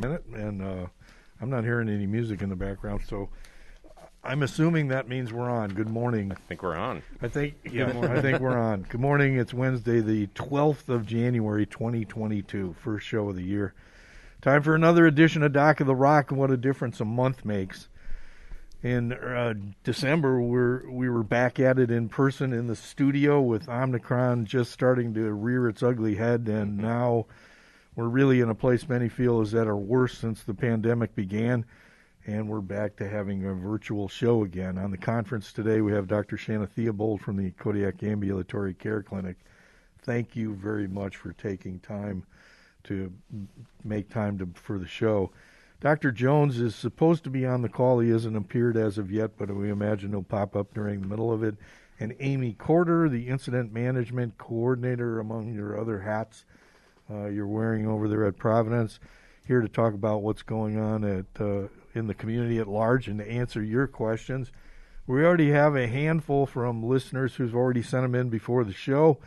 minute, and I'm not hearing any music in the background, so I'm assuming that means we're on. Good morning. I think we're on. I think we're on. Good morning. It's Wednesday, the 12th of January, 2022, first show of the year. Time for another edition of Doc of the Rock, and what a difference a month makes. In December, we were back at it in person in the studio with Omicron just starting to rear its ugly head, and now we're really in a place many feel is at our worst since the pandemic began, and we're back to having a virtual show again. On the conference today, we have Dr. Shanna Theobald from the Kodiak Ambulatory Care Clinic. Thank you very much for taking time to make time for the show. Dr. Jones is supposed to be on the call. He hasn't appeared as of yet, but we imagine he'll pop up during the middle of it. And Amy Corder, the incident management coordinator, among your other hats you're wearing over there at Providence, here to talk about what's going on in the community at large and to answer your questions. We already have a handful from listeners who've already sent them in before the show.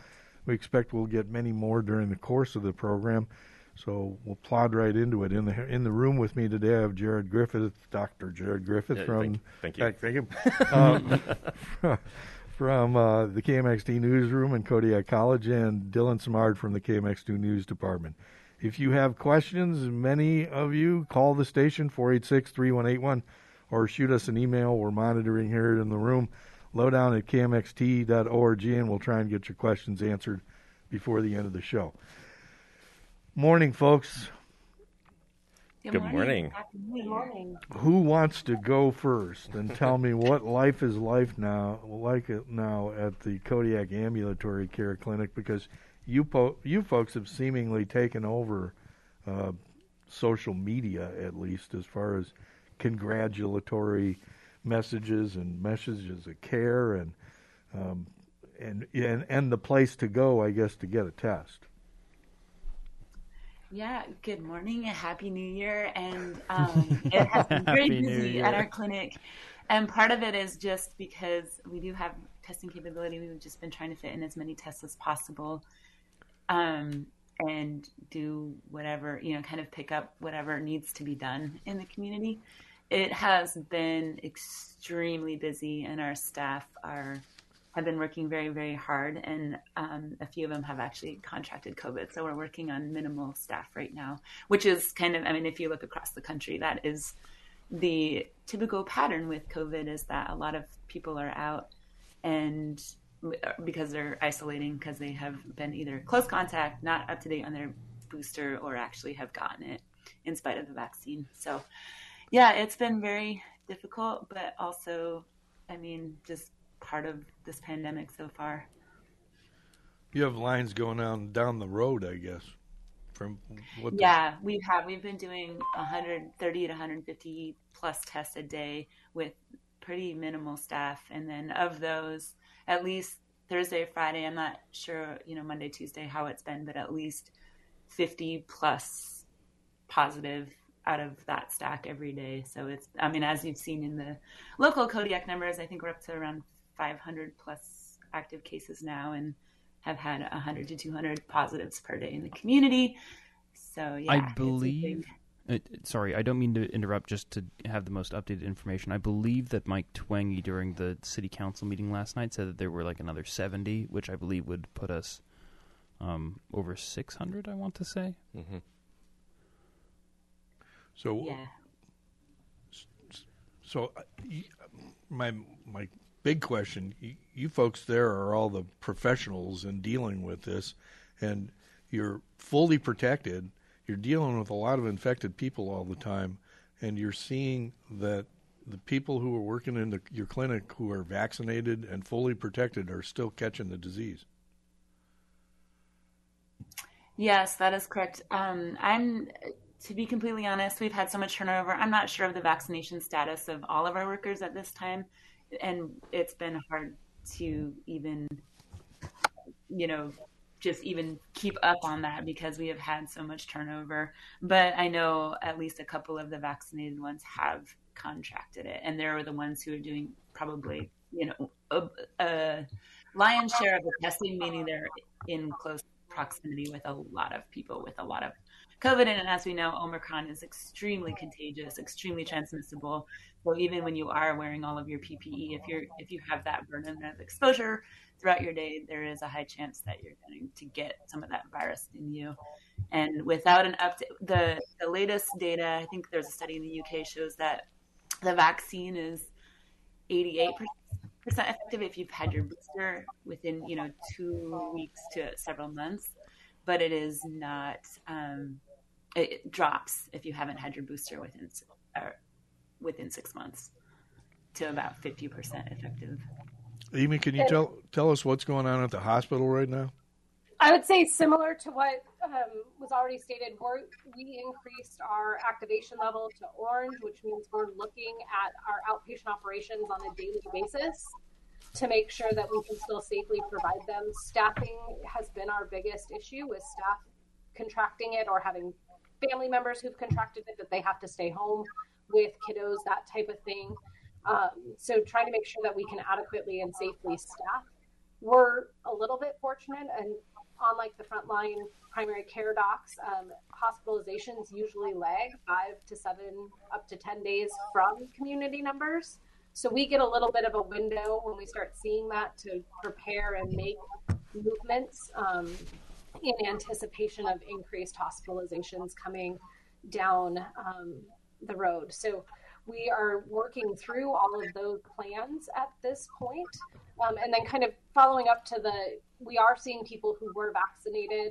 We expect we'll get many more during the course of the program. So we'll plod right into it. In the room with me today, I have Jared Griffith, Dr. Jared Griffith from from the KMXT newsroom and Kodiak College, and Dylan Simard from the KMXT news department. If you have questions, many of you call the station 486-3181 or shoot us an email. We're monitoring here in the room. Lowdown at kmxt.org, and we'll try and get your questions answered before the end of the show. Morning, folks. Good morning. Good morning. Who wants to go first and tell me what life is like now at the Kodiak Ambulatory Care Clinic? Because you folks have seemingly taken over social media, at least as far as congratulatory messages and messages of care and the place to go, I guess, to get a test. Yeah, good morning, and Happy New Year. And it has been very busy at our clinic. And part of it is just because we do have testing capability. We've just been trying to fit in as many tests as possible and do whatever, kind of pick up whatever needs to be done in the community. It has been extremely busy, and our staff have been working very, very hard, and a few of them have actually contracted COVID. So we're working on minimal staff right now, which is kind of, if you look across the country, that is the typical pattern with COVID, is that a lot of people are out and because they're isolating because they have been either close contact, not up to date on their booster, or actually have gotten it in spite of the vaccine. So yeah, it's been very difficult, but also, just part of this pandemic so far. You have lines going on down the road, I guess. We've been doing 130 to 150 plus tests a day with pretty minimal staff, and then of those, at least Thursday, Friday, I'm not sure, Monday, Tuesday, how it's been, but at least 50 plus positive out of that stack every day. So it's, as you've seen in the local Kodiak numbers, I think we're up to around 500 plus active cases now, and have had 100 to 200 positives per day in the community. So yeah, I believe. Sorry, I don't mean to interrupt. Just to have the most updated information, I believe that Mike Twenge during the city council meeting last night said that there were like another 70, which I believe would put us over 600. I want to say. Mm-hmm. So yeah. So my big question, you folks there are all the professionals in dealing with this, and you're fully protected. You're dealing with a lot of infected people all the time, and you're seeing that the people who are working in your clinic who are vaccinated and fully protected are still catching the disease. Yes, that is correct. To be completely honest, we've had so much turnover. I'm not sure of the vaccination status of all of our workers at this time. And it's been hard to even, just even keep up on that because we have had so much turnover. But I know at least a couple of the vaccinated ones have contracted it. And they're the ones who are doing probably, a lion's share of the testing, meaning they're in close proximity with a lot of people with a lot of COVID, and as we know, Omicron is extremely contagious, extremely transmissible. So even when you are wearing all of your PPE, if you have that burden of exposure throughout your day, there is a high chance that you're going to get some of that virus in you. And without an update, the latest data, I think there's a study in the UK, shows that the vaccine is 88% effective if you've had your booster within 2 weeks to several months, but it is not. It drops if you haven't had your booster within 6 months to about 50% effective. Amy, can you tell us what's going on at the hospital right now? I would say similar to what was already stated, we increased our activation level to orange, which means we're looking at our outpatient operations on a daily basis to make sure that we can still safely provide them. Staffing has been our biggest issue, with staff contracting it or having family members who've contracted it, that they have to stay home with kiddos, that type of thing. So trying to make sure that we can adequately and safely staff. We're a little bit fortunate, and unlike the frontline primary care docs, hospitalizations usually lag 5 to 7, up to 10 days from community numbers. So we get a little bit of a window when we start seeing that to prepare and make movements in anticipation of increased hospitalizations coming down the road. So we are working through all of those plans at this point. And then kind of following up to we are seeing people who were vaccinated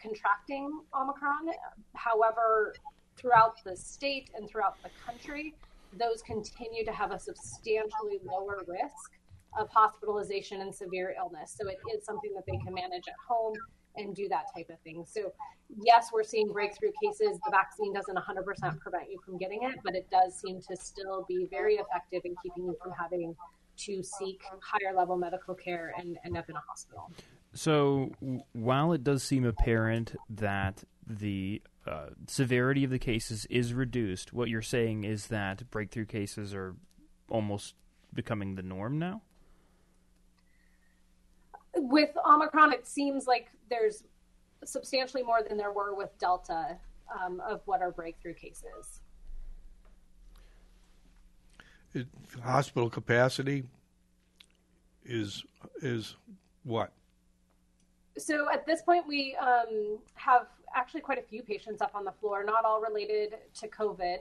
contracting Omicron. However, throughout the state and throughout the country, those continue to have a substantially lower risk of hospitalization and severe illness. So it is something that they can manage at home and do that type of thing. So yes, we're seeing breakthrough cases. The vaccine doesn't 100% prevent you from getting it, but it does seem to still be very effective in keeping you from having to seek higher level medical care and end up in a hospital. So while it does seem apparent that the severity of the cases is reduced, what you're saying is that breakthrough cases are almost becoming the norm now? With Omicron, it seems like there's substantially more than there were with Delta of what are breakthrough cases. Hospital capacity is what? So at this point, we have actually quite a few patients up on the floor, not all related to COVID.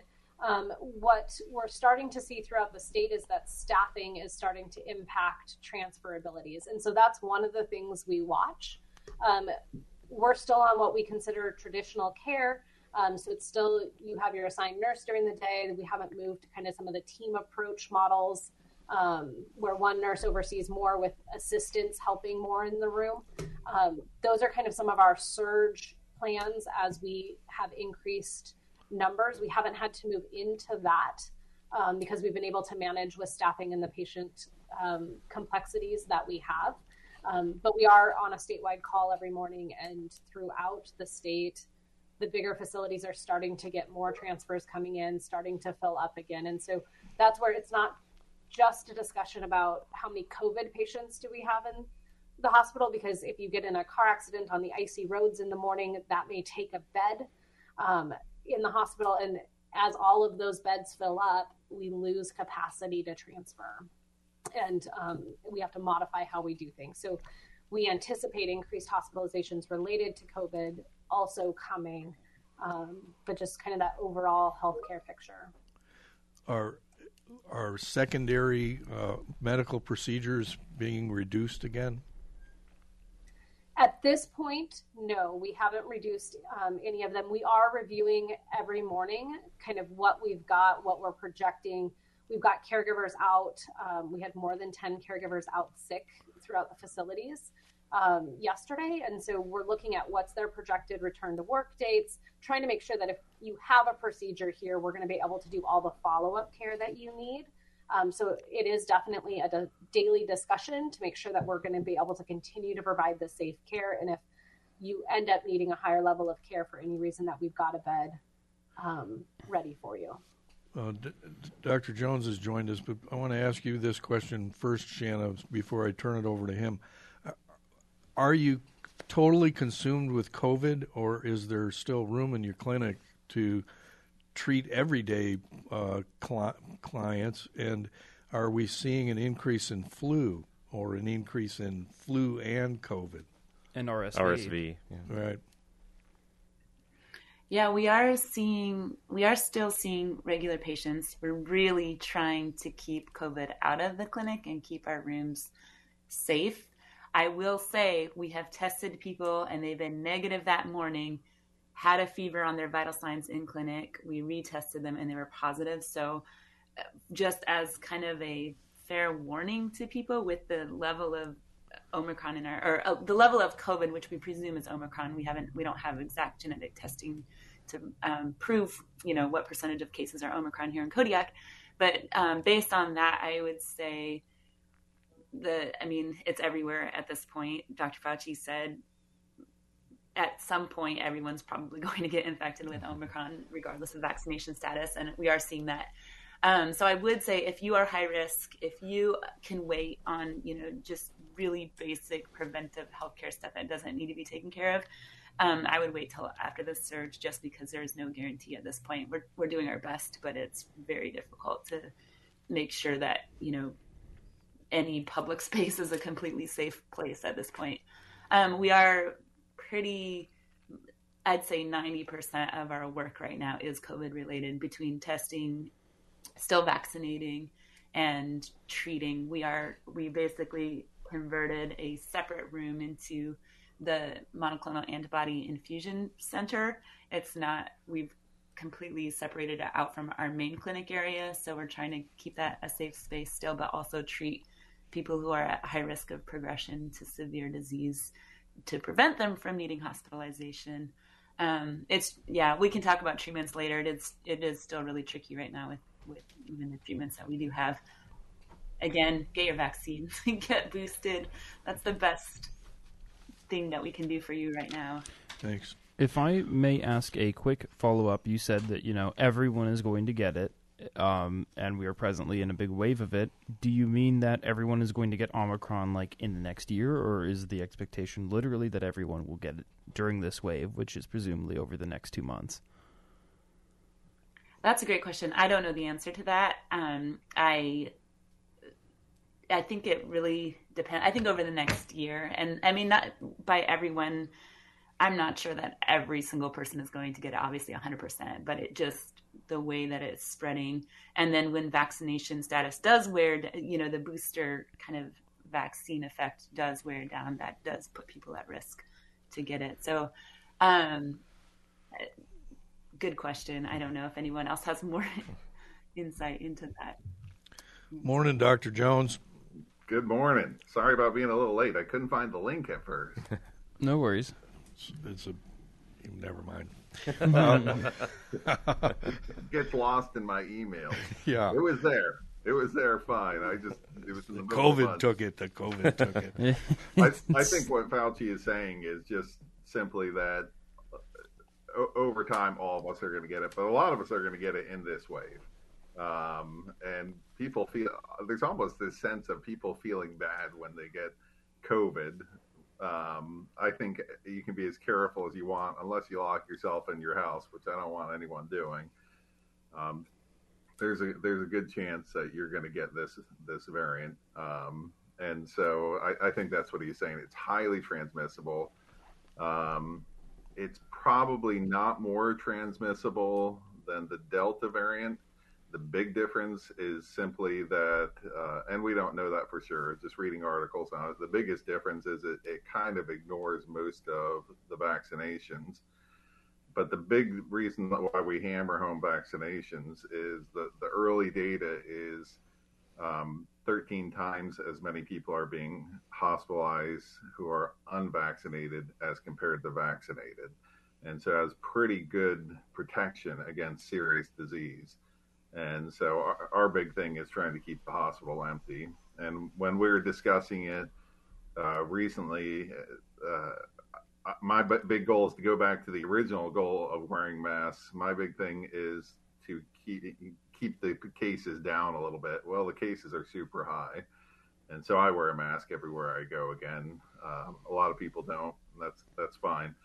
What we're starting to see throughout the state is that staffing is starting to impact transferabilities. And so that's one of the things we watch. We're still on what we consider traditional care. So it's still, you have your assigned nurse during the day. We haven't moved to kind of some of the team approach models where one nurse oversees more with assistants helping more in the room. Those are kind of some of our surge plans as we have increased numbers. We haven't had to move into that because we've been able to manage with staffing and the patient complexities that we have. But we are on a statewide call every morning, and throughout the state, the bigger facilities are starting to get more transfers coming in, starting to fill up again. And so that's where it's not just a discussion about how many COVID patients do we have in the hospital, because if you get in a car accident on the icy roads in the morning, that may take a bed in the hospital. And as all of those beds fill up, we lose capacity to transfer, and we have to modify how we do things. So we anticipate increased hospitalizations related to COVID also coming, but just kind of that overall healthcare picture. Are secondary medical procedures being reduced again? At this point, no, we haven't reduced any of them. We are reviewing every morning kind of what we've got, what we're projecting. We've got caregivers out. We had more than 10 caregivers out sick throughout the facilities yesterday. And so we're looking at what's their projected return to work dates, trying to make sure that if you have a procedure here, we're going to be able to do all the follow-up care that you need. So it is definitely a daily discussion to make sure that we're going to be able to continue to provide the safe care. And if you end up needing a higher level of care for any reason, that we've got a bed ready for you. Dr. Jones has joined us, but I want to ask you this question first, Shanna, before I turn it over to him. Are you totally consumed with COVID, or is there still room in your clinic to treat everyday clients? And are we seeing an increase in flu or an increase in flu and COVID? And RSV. RSV, yeah. Right. Yeah, we are still seeing regular patients. We're really trying to keep COVID out of the clinic and keep our rooms safe. I will say we have tested people and they've been negative that morning, had a fever on their vital signs in clinic. We retested them and they were positive. So just as kind of a fair warning to people with the level of Omicron in our, or the level of COVID, which we presume is Omicron. We don't have exact genetic testing to prove, what percentage of cases are Omicron here in Kodiak. But based on that, I would say it's everywhere at this point. Dr. Fauci said at some point, everyone's probably going to get infected with Omicron, regardless of vaccination status. And we are seeing that. So I would say if you are high risk, if you can wait on, just really basic preventive healthcare stuff that doesn't need to be taken care of, I would wait till after the surge just because there is no guarantee at this point. We're doing our best, but it's very difficult to make sure that, any public space is a completely safe place at this point. We are pretty... I'd say 90% of our work right now is COVID related between testing, still vaccinating and treating. We basically converted a separate room into the monoclonal antibody infusion center. We've completely separated it out from our main clinic area. So we're trying to keep that a safe space still, but also treat people who are at high risk of progression to severe disease to prevent them from needing hospitalization. We can talk about treatments later. It is still really tricky right now with even the treatments that we do have. Again, get your vaccine, get boosted. That's the best thing that we can do for you right now. Thanks. If I may ask a quick follow-up, you said that, everyone is going to get it, and we are presently in a big wave of it. Do you mean that everyone is going to get Omicron, in the next year, or is the expectation literally that everyone will get it during this wave, which is presumably over the next 2 months? That's a great question. I don't know the answer to that. I think it really depends. I think over the next year, and not by everyone. I'm not sure that every single person is going to get it, obviously 100%, but it just the way that it's spreading. And then when vaccination status does wear, the booster kind of vaccine effect does wear down, that does put people at risk to get it. So, good question. I don't know if anyone else has more insight into that. Morning, Dr. Jones. Good morning. Sorry about being a little late. I couldn't find the link at first. No worries. Never mind. It gets lost in my email. Yeah. It was there. Fine. The COVID took it. I think what Fauci is saying is just simply that over time, all of us are going to get it, but a lot of us are going to get it in this wave. And people feel there's almost this sense of people feeling bad when they get COVID. I think you can be as careful as you want, unless you lock yourself in your house, which I don't want anyone doing. There's a good chance that you're going to get this variant. And so I think that's what he's saying. It's highly transmissible. It's probably not more transmissible than the Delta variant. The big difference is simply that, and we don't know that for sure, just reading articles on it, the biggest difference is it kind of ignores most of the vaccinations. But the big reason why we hammer home vaccinations is that the early data is 13 times as many people are being hospitalized who are unvaccinated as compared to vaccinated. And so that's pretty good protection against serious disease. And so our big thing is trying to keep the hospital empty. And when we were discussing it recently, my big goal is to go back to the original goal of wearing masks. My big thing is to keep the cases down a little bit. Well, the cases are super high. And so I wear a mask everywhere I go again. A lot of people don't, and that's fine.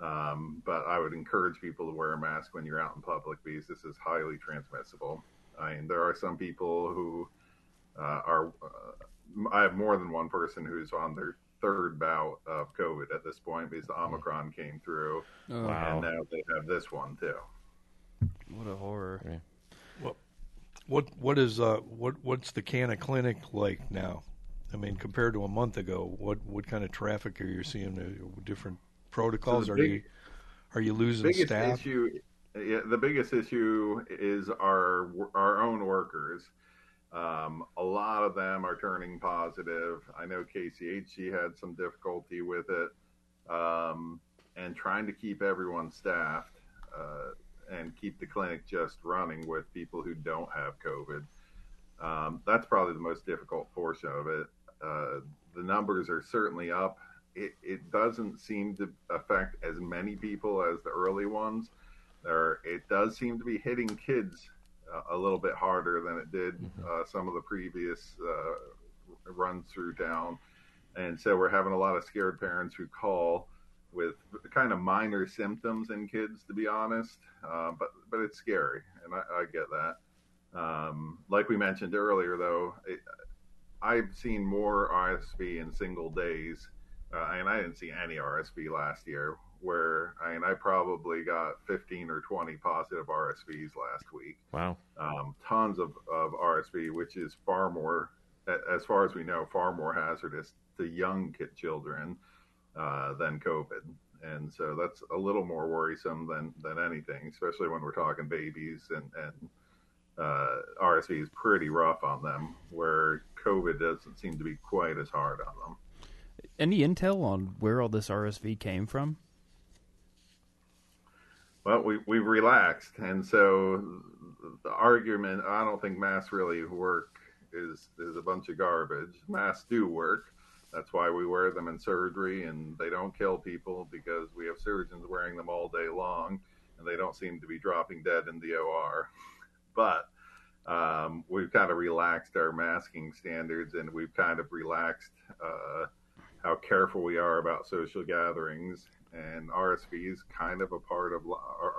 But I would encourage people to wear a mask when you're out in public, because this is highly transmissible. I mean, there are some people who I have more than one person who's on their third bout of COVID at this point, because the Omicron came through, and now they have this one too. What a horror! Yeah. What's the KANA Clinic like now? I mean, compared to a month ago, what kind of traffic are you seeing? Different protocols? So are you losing staff? The biggest issue is our own workers. A lot of them are turning positive. I know KCHC had some difficulty with it, and trying to keep everyone staffed and keep the clinic just running with people who don't have COVID. That's probably the most difficult portion of it. The numbers are certainly up. It doesn't seem to affect as many people as the early ones. It does seem to be hitting kids a little bit harder than it did some of the previous runs through town. And so we're having a lot of scared parents who call with kind of minor symptoms in kids, to be honest. But it's scary, and I get that. Like we mentioned earlier, though, I've seen more RSV in single days, and I didn't see any RSV last year, where I probably got 15 or 20 positive RSVs last week. Wow. Tons of RSV, which is far more, as far as we know, far more hazardous to young children than COVID. And so that's a little more worrisome than anything, especially when we're talking babies, and RSV is pretty rough on them, where COVID doesn't seem to be quite as hard on them. Any intel on where all this RSV came from? Well, we've relaxed, and so the argument, I don't think masks really work, is a bunch of garbage. Masks do work. That's why we wear them in surgery, and they don't kill people, because we have surgeons wearing them all day long, and they don't seem to be dropping dead in the OR. But we've kind of relaxed our masking standards, and we've kind of relaxed how careful we are about social gatherings. And RSV is kind of a part of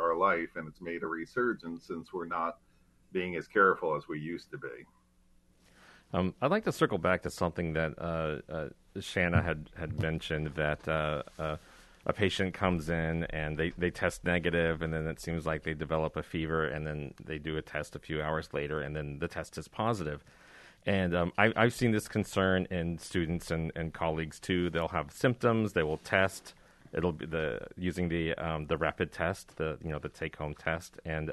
our life, and it's made a resurgence since we're not being as careful as we used to be. I'd like to circle back to something that Shanna had mentioned, that a patient comes in and they test negative, and then it seems like they develop a fever, and then they do a test a few hours later, and then the test is positive. And I've seen this concern in students and colleagues too. They'll have symptoms, they will test. It'll be using the rapid test, the take-home test, and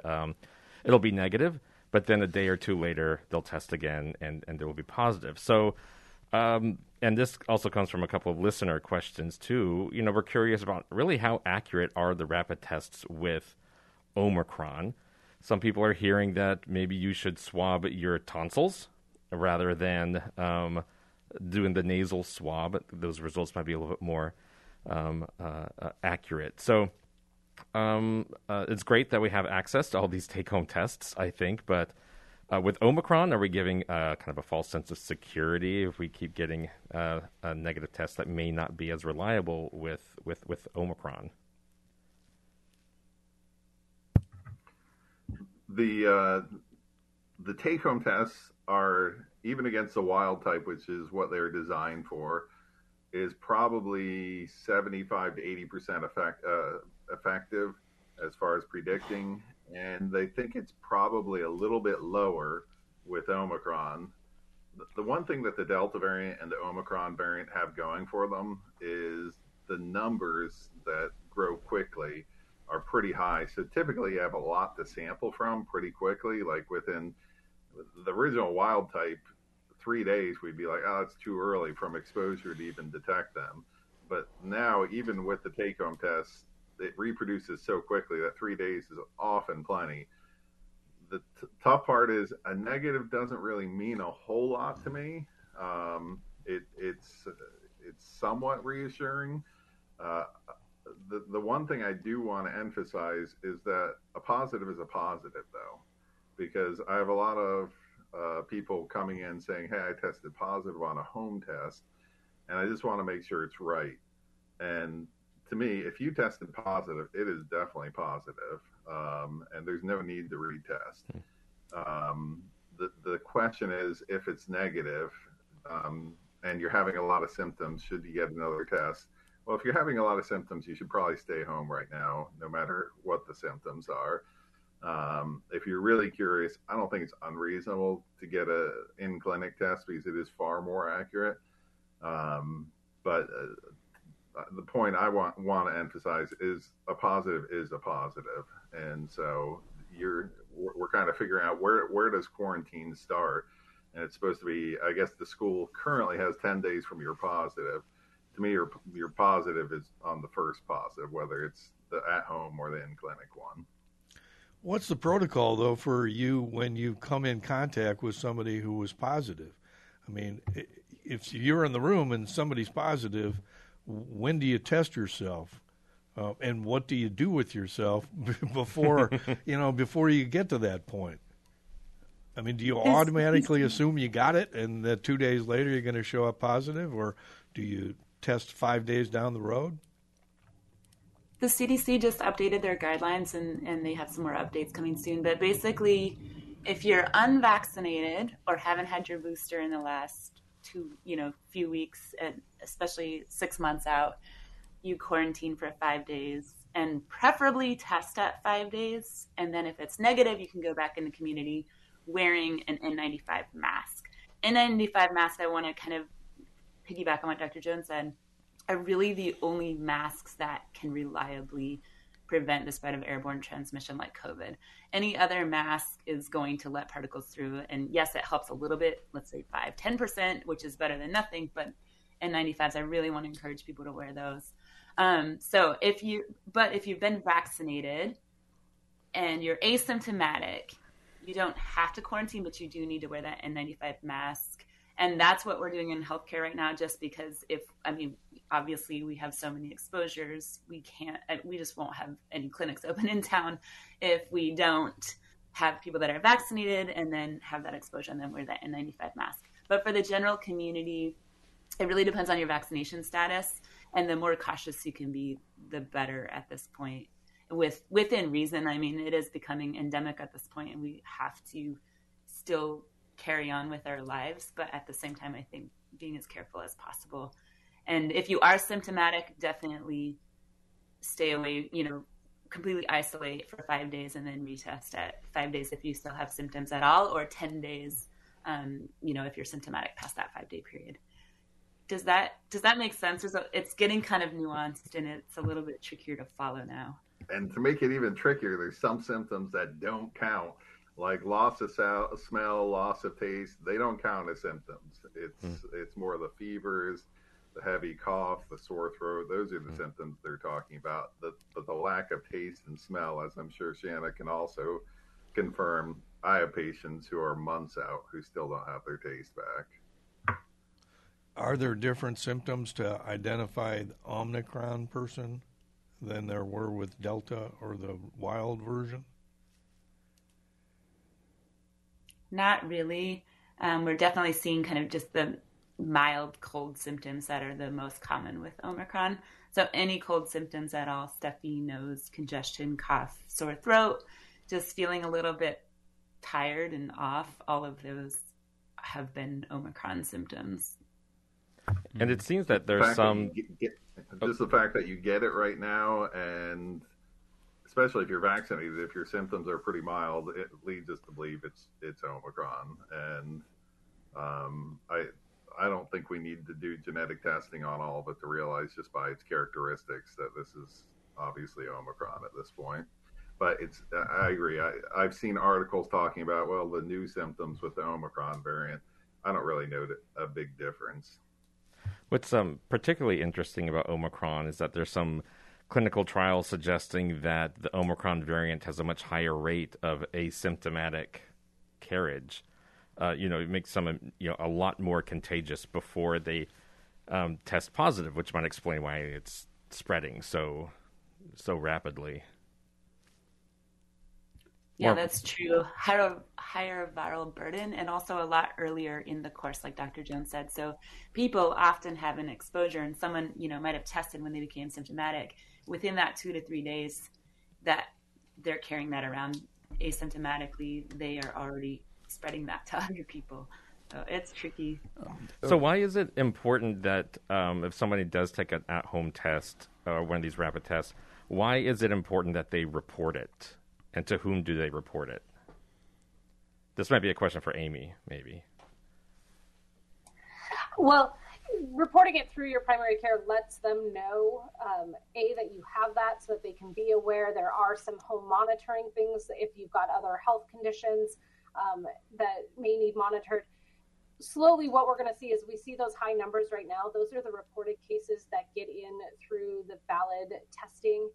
it'll be negative. But then a day or two later, they'll test again, and it will be positive. So, and this also comes from a couple of listener questions too. You know, we're curious about really how accurate are the rapid tests with Omicron. Some people are hearing that maybe you should swab your tonsils rather than doing the nasal swab. Those results might be a little bit more accurate. So it's great that we have access to all these take-home tests, I think, but with Omicron, are we giving kind of a false sense of security if we keep getting a negative test that may not be as reliable with Omicron? The take-home tests are, even against the wild type, which is what they're designed for, is probably 75 to 80% effective as far as predicting. And they think it's probably a little bit lower with Omicron. The one thing that the Delta variant and the Omicron variant have going for them is the numbers that grow quickly are pretty high. So typically you have a lot to sample from pretty quickly. Like within the original wild type, 3 days, we'd be like, oh, it's too early from exposure to even detect them. But now, even with the take-home tests, it reproduces so quickly that 3 days is often plenty. The tough part is a negative doesn't really mean a whole lot to me. It's somewhat reassuring. The one thing I do want to emphasize is that a positive is a positive, though, because I have a lot of people coming in saying, hey, I tested positive on a home test, and I just want to make sure it's right. And to me, if you tested positive, it is definitely positive, and there's no need to retest. The question is, if it's negative and you're having a lot of symptoms, should you get another test? Well, if you're having a lot of symptoms, you should probably stay home right now, no matter what the symptoms are. If you're really curious, I don't think it's unreasonable to get a in-clinic test because it is far more accurate. But the point I want to emphasize is a positive is a positive. And so we're kind of figuring out where does quarantine start? And it's supposed to be, I guess the school currently has 10 days from your positive. To me, your positive is on the first positive, whether it's the at-home or the in-clinic one. What's the protocol, though, for you when you come in contact with somebody who was positive? I mean, if you're in the room and somebody's positive, when do you test yourself? And what do you do with yourself before, before you get to that point? I mean, do you automatically assume you got it and that 2 days later you're going to show up positive, or do you test 5 days down the road? The CDC just updated their guidelines, and they have some more updates coming soon. But basically, if you're unvaccinated or haven't had your booster in the last few weeks, and especially 6 months out, you quarantine for 5 days and preferably test at 5 days. And then if it's negative, you can go back in the community wearing an N95 mask. N95 mask, I want to kind of piggyback on what Dr. Jones said, are really the only masks that can reliably prevent the spread of airborne transmission like COVID. Any other mask is going to let particles through. And yes, it helps a little bit, let's say 5, 10%, which is better than nothing. But N95s, I really want to encourage people to wear those. If you've been vaccinated and you're asymptomatic, you don't have to quarantine, but you do need to wear that N95 mask. And that's what we're doing in healthcare right now, just because obviously we have so many exposures, we just won't have any clinics open in town if we don't have people that are vaccinated and then have that exposure and then wear that N95 mask. But for the general community, it really depends on your vaccination status. And the more cautious you can be, the better at this point. Within reason, it is becoming endemic at this point, and we have to still carry on with our lives, but at the same time, I think being as careful as possible. And if you are symptomatic, definitely stay away, completely isolate for 5 days and then retest at 5 days if you still have symptoms at all, or 10 days, if you're symptomatic past that 5 day period. Does that make sense? It's getting kind of nuanced and it's a little bit trickier to follow now. And to make it even trickier, there's some symptoms that don't count, like loss of smell, loss of taste. They don't count as symptoms. It's more the fevers, the heavy cough, the sore throat. Those are the symptoms they're talking about. But the lack of taste and smell, as I'm sure Shanna can also confirm, I have patients who are months out who still don't have their taste back. Are there different symptoms to identify the Omicron person than there were with Delta or the wild version? Not really. We're definitely seeing kind of just the mild cold symptoms that are the most common with Omicron. So any cold symptoms at all, stuffy nose, congestion, cough, sore throat, just feeling a little bit tired and off, all of those have been Omicron symptoms. And it seems that there's the fact that you get it right now, and especially if you're vaccinated, if your symptoms are pretty mild, it leads us to believe it's Omicron. And I don't think we need to do genetic testing on all of it to realize just by its characteristics that this is obviously Omicron at this point. But I agree. I've seen articles talking about, well, the new symptoms with the Omicron variant. I don't really know a big difference. What's particularly interesting about Omicron is that there's some clinical trials suggesting that the Omicron variant has a much higher rate of asymptomatic carriage. It makes some a lot more contagious before they test positive, which might explain why it's spreading so rapidly. Yeah, that's true. Higher higher viral burden and also a lot earlier in the course, like Dr. Jones said. So people often have an exposure, and someone, you know, might have tested when they became symptomatic. Within that 2 to 3 days that they're carrying that around asymptomatically, they are already spreading that to other people. So it's tricky. So why is it important that if somebody does take an at-home test or one of these rapid tests, why is it important that they report it? And to whom do they report it? This might be a question for Amy, maybe. Well, reporting it through your primary care lets them know, A, that you have that so that they can be aware. There are some home monitoring things if you've got other health conditions that may need monitored. Slowly, what we're going to see is we see those high numbers right now. Those are the reported cases that get in through the valid testing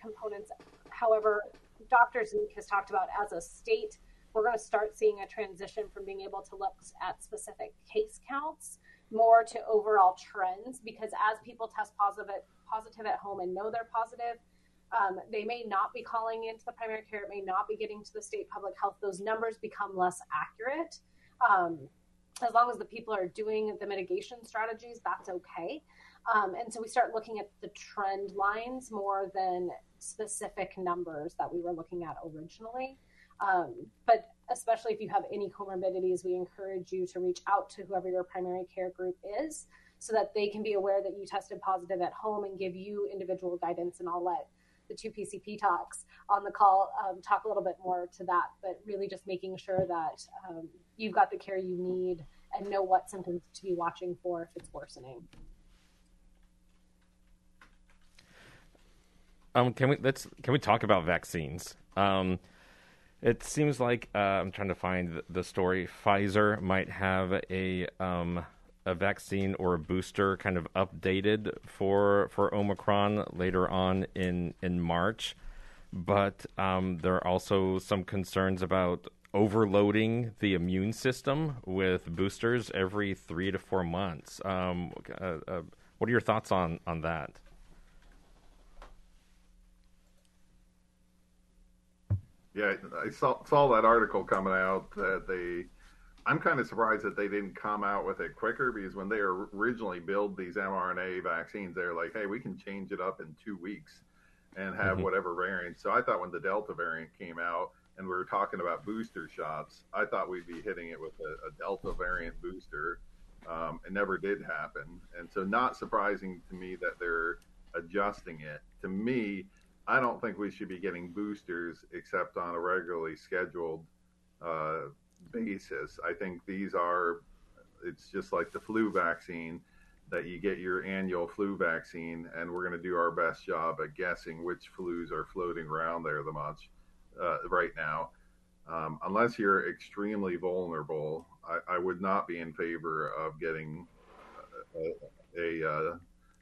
components. However, Dr. Zink has talked about as a state, we're going to start seeing a transition from being able to look at specific case counts more to overall trends, because as people test positive at home and know they're positive, they may not be calling into the primary care. It may not be getting to the state public health. Those numbers become less accurate. As long as the people are doing the mitigation strategies, that's okay. And so we start looking at the trend lines more than specific numbers that we were looking at originally. But especially if you have any comorbidities, we encourage you to reach out to whoever your primary care group is so that they can be aware that you tested positive at home and give you individual guidance. And I'll let the two PCP talks on the call talk a little bit more to that, but really just making sure that you've got the care you need and know what symptoms to be watching for if it's worsening. Can we talk about vaccines? It seems like I'm trying to find the story. Pfizer might have a vaccine or a booster kind of updated for Omicron later on in March, but there are also some concerns about overloading the immune system with boosters every 3 to 4 months. What are your thoughts on that? Yeah, I saw that article coming out that I'm kind of surprised that they didn't come out with it quicker, because when they originally build these mRNA vaccines, they're like, hey, we can change it up in 2 weeks and have whatever variant. So I thought when the Delta variant came out and we were talking about booster shots, I thought we'd be hitting it with a Delta variant booster. It never did happen. And so not surprising to me that they're adjusting it. To me, I don't think we should be getting boosters except on a regularly scheduled basis. I think it's just like the flu vaccine, that you get your annual flu vaccine, and we're going to do our best job at guessing which flus are floating around there the much right now. Unless you're extremely vulnerable, I would not be in favor of getting a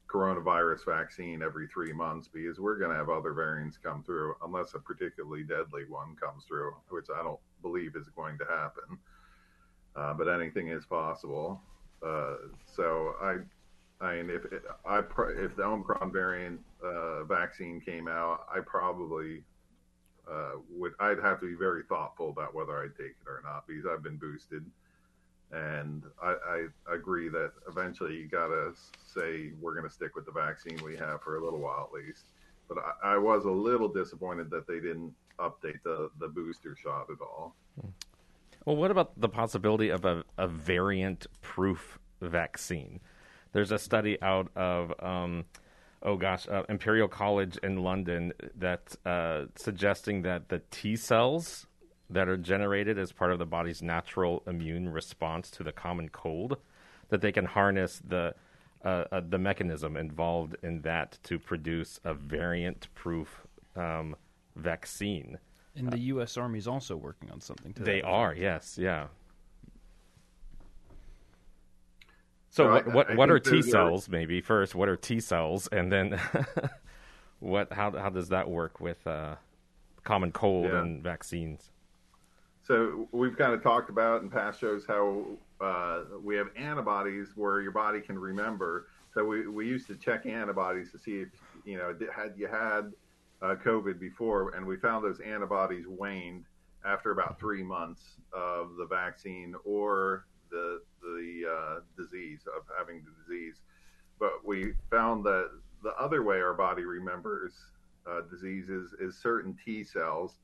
coronavirus vaccine every 3 months, because we're going to have other variants come through unless a particularly deadly one comes through, which I don't believe is going to happen. But anything is possible. So if the Omicron variant vaccine came out, I probably I'd have to be very thoughtful about whether I'd take it or not, because I've been boosted. And I agree that eventually you got to say we're going to stick with the vaccine we have for a little while at least. But I was a little disappointed that they didn't update the booster shot at all. Well, what about the possibility of a variant-proof vaccine? There's a study out of Imperial College in London that's suggesting that the T-cells that are generated as part of the body's natural immune response to the common cold, that they can harness the mechanism involved in that to produce a variant-proof vaccine. And the U.S. Army is also working on something today. They are, yes, yeah. So what are T-cells, maybe, first? What are T-cells? And then how does that work with common cold and vaccines? So we've kind of talked about in past shows how we have antibodies where your body can remember. So we used to check antibodies to see if, you know, had you had COVID before, and we found those antibodies waned. after about 3 months of the vaccine or the disease, of having the disease. But we found that the other way our body remembers diseases is certain T-cells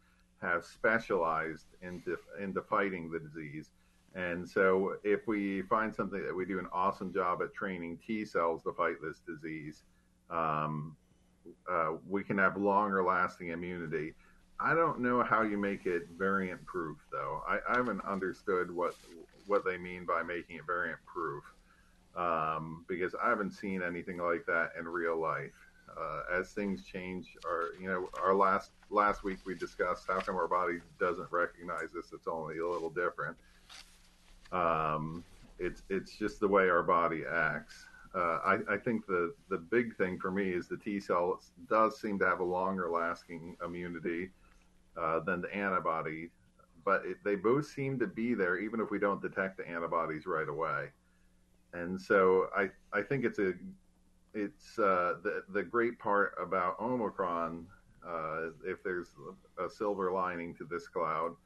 have specialized into fighting the disease. And so if we find something that we do an awesome job at training T-cells to fight this disease, we can have longer lasting immunity. I don't know how you make it variant proof, though. I haven't understood what they mean by making it variant proof, because I haven't seen anything like that in real life. As things change, our last week we discussed how come our body doesn't recognize this. It's only a little different. It's just the way our body acts. I think the big thing for me is the T-cell does seem to have a longer lasting immunity than the antibody, but they both seem to be there even if we don't detect the antibodies right away. And so I think the great part about Omicron, if there's a silver lining to this cloud,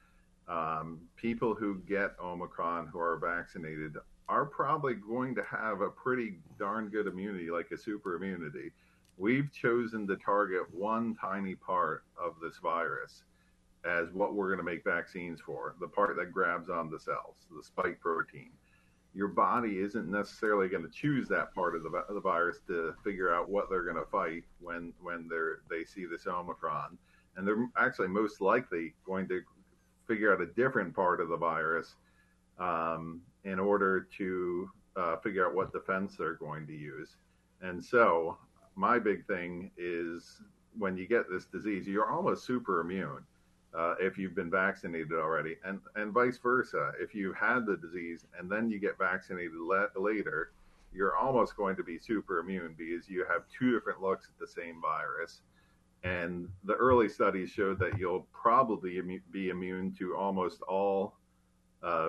people who get Omicron who are vaccinated are probably going to have a pretty darn good immunity, like a super immunity. We've chosen to target one tiny part of this virus as what we're going to make vaccines for, the part that grabs on the cells, the spike protein. Your body isn't necessarily going to choose that part of the virus to figure out what they're going to fight when they see this Omicron. And they're actually most likely going to figure out a different part of the virus in order to figure out what defense they're going to use. And so my big thing is when you get this disease, you're almost super immune. If you've been vaccinated already, and vice versa. If you had the disease and then you get vaccinated later, you're almost going to be super immune because you have two different looks at the same virus. And the early studies showed that you'll probably be immune to almost all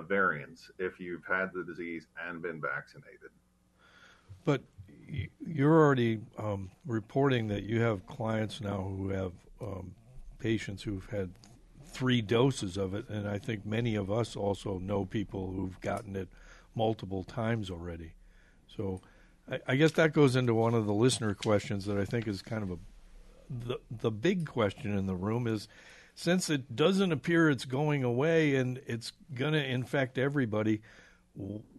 variants if you've had the disease and been vaccinated. But you're already reporting that you have clients now who have patients who've had 3 doses of it, and I think many of us also know people who've gotten it multiple times already. So I guess that goes into one of the listener questions that I think is kind of the big question in the room is, since it doesn't appear it's going away and it's going to infect everybody,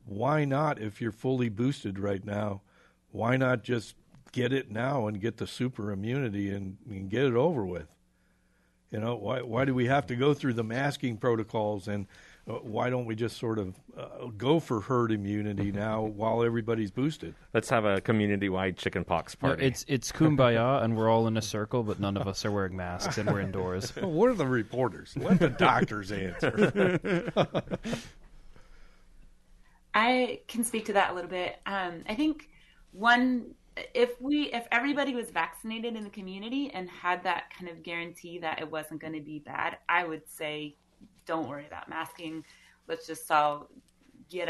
why not, if you're fully boosted right now, why not just get it now and get the super immunity and get it over with? You know, why do we have to go through the masking protocols, and why don't we just sort of go for herd immunity now while everybody's boosted? Let's have a community-wide chickenpox party. Yeah, it's kumbaya, and we're all in a circle, but none of us are wearing masks, and we're indoors. Well, what are the reporters? Let the doctors answer. I can speak to that a little bit. I think if everybody was vaccinated in the community and had that kind of guarantee that it wasn't going to be bad, I would say, don't worry about masking. Let's just all get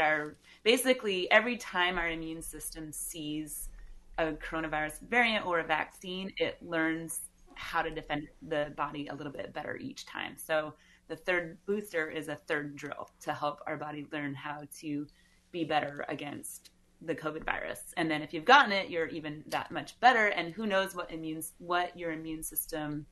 basically every time our immune system sees a coronavirus variant or a vaccine, it learns how to defend the body a little bit better each time. So the third booster is a third drill to help our body learn how to be better against the COVID virus. And then if you've gotten it, you're even that much better. And who knows what your immune system,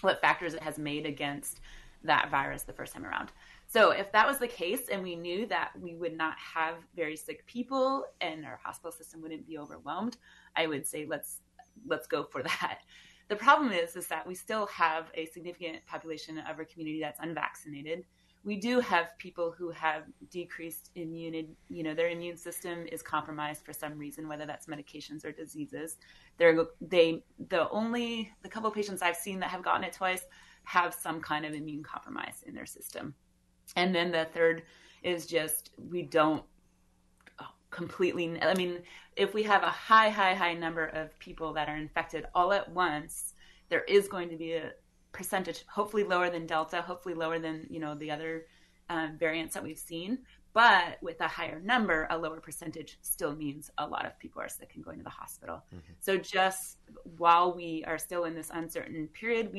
what factors it has made against that virus the first time around. So if that was the case, and we knew that we would not have very sick people and our hospital system wouldn't be overwhelmed, I would say let's go for that. The problem is that we still have a significant population of our community that's unvaccinated. We do have people who have decreased immunity, their immune system is compromised for some reason, whether that's medications or diseases. The couple of patients I've seen that have gotten it twice have some kind of immune compromise in their system. And then the third is just, we don't completely, if we have a high number of people that are infected all at once, there is going to be a percentage, hopefully lower than Delta, hopefully lower than, the other variants that we've seen. But with a higher number, a lower percentage still means a lot of people are sick and going to the hospital. Mm-hmm. So just while we are still in this uncertain period,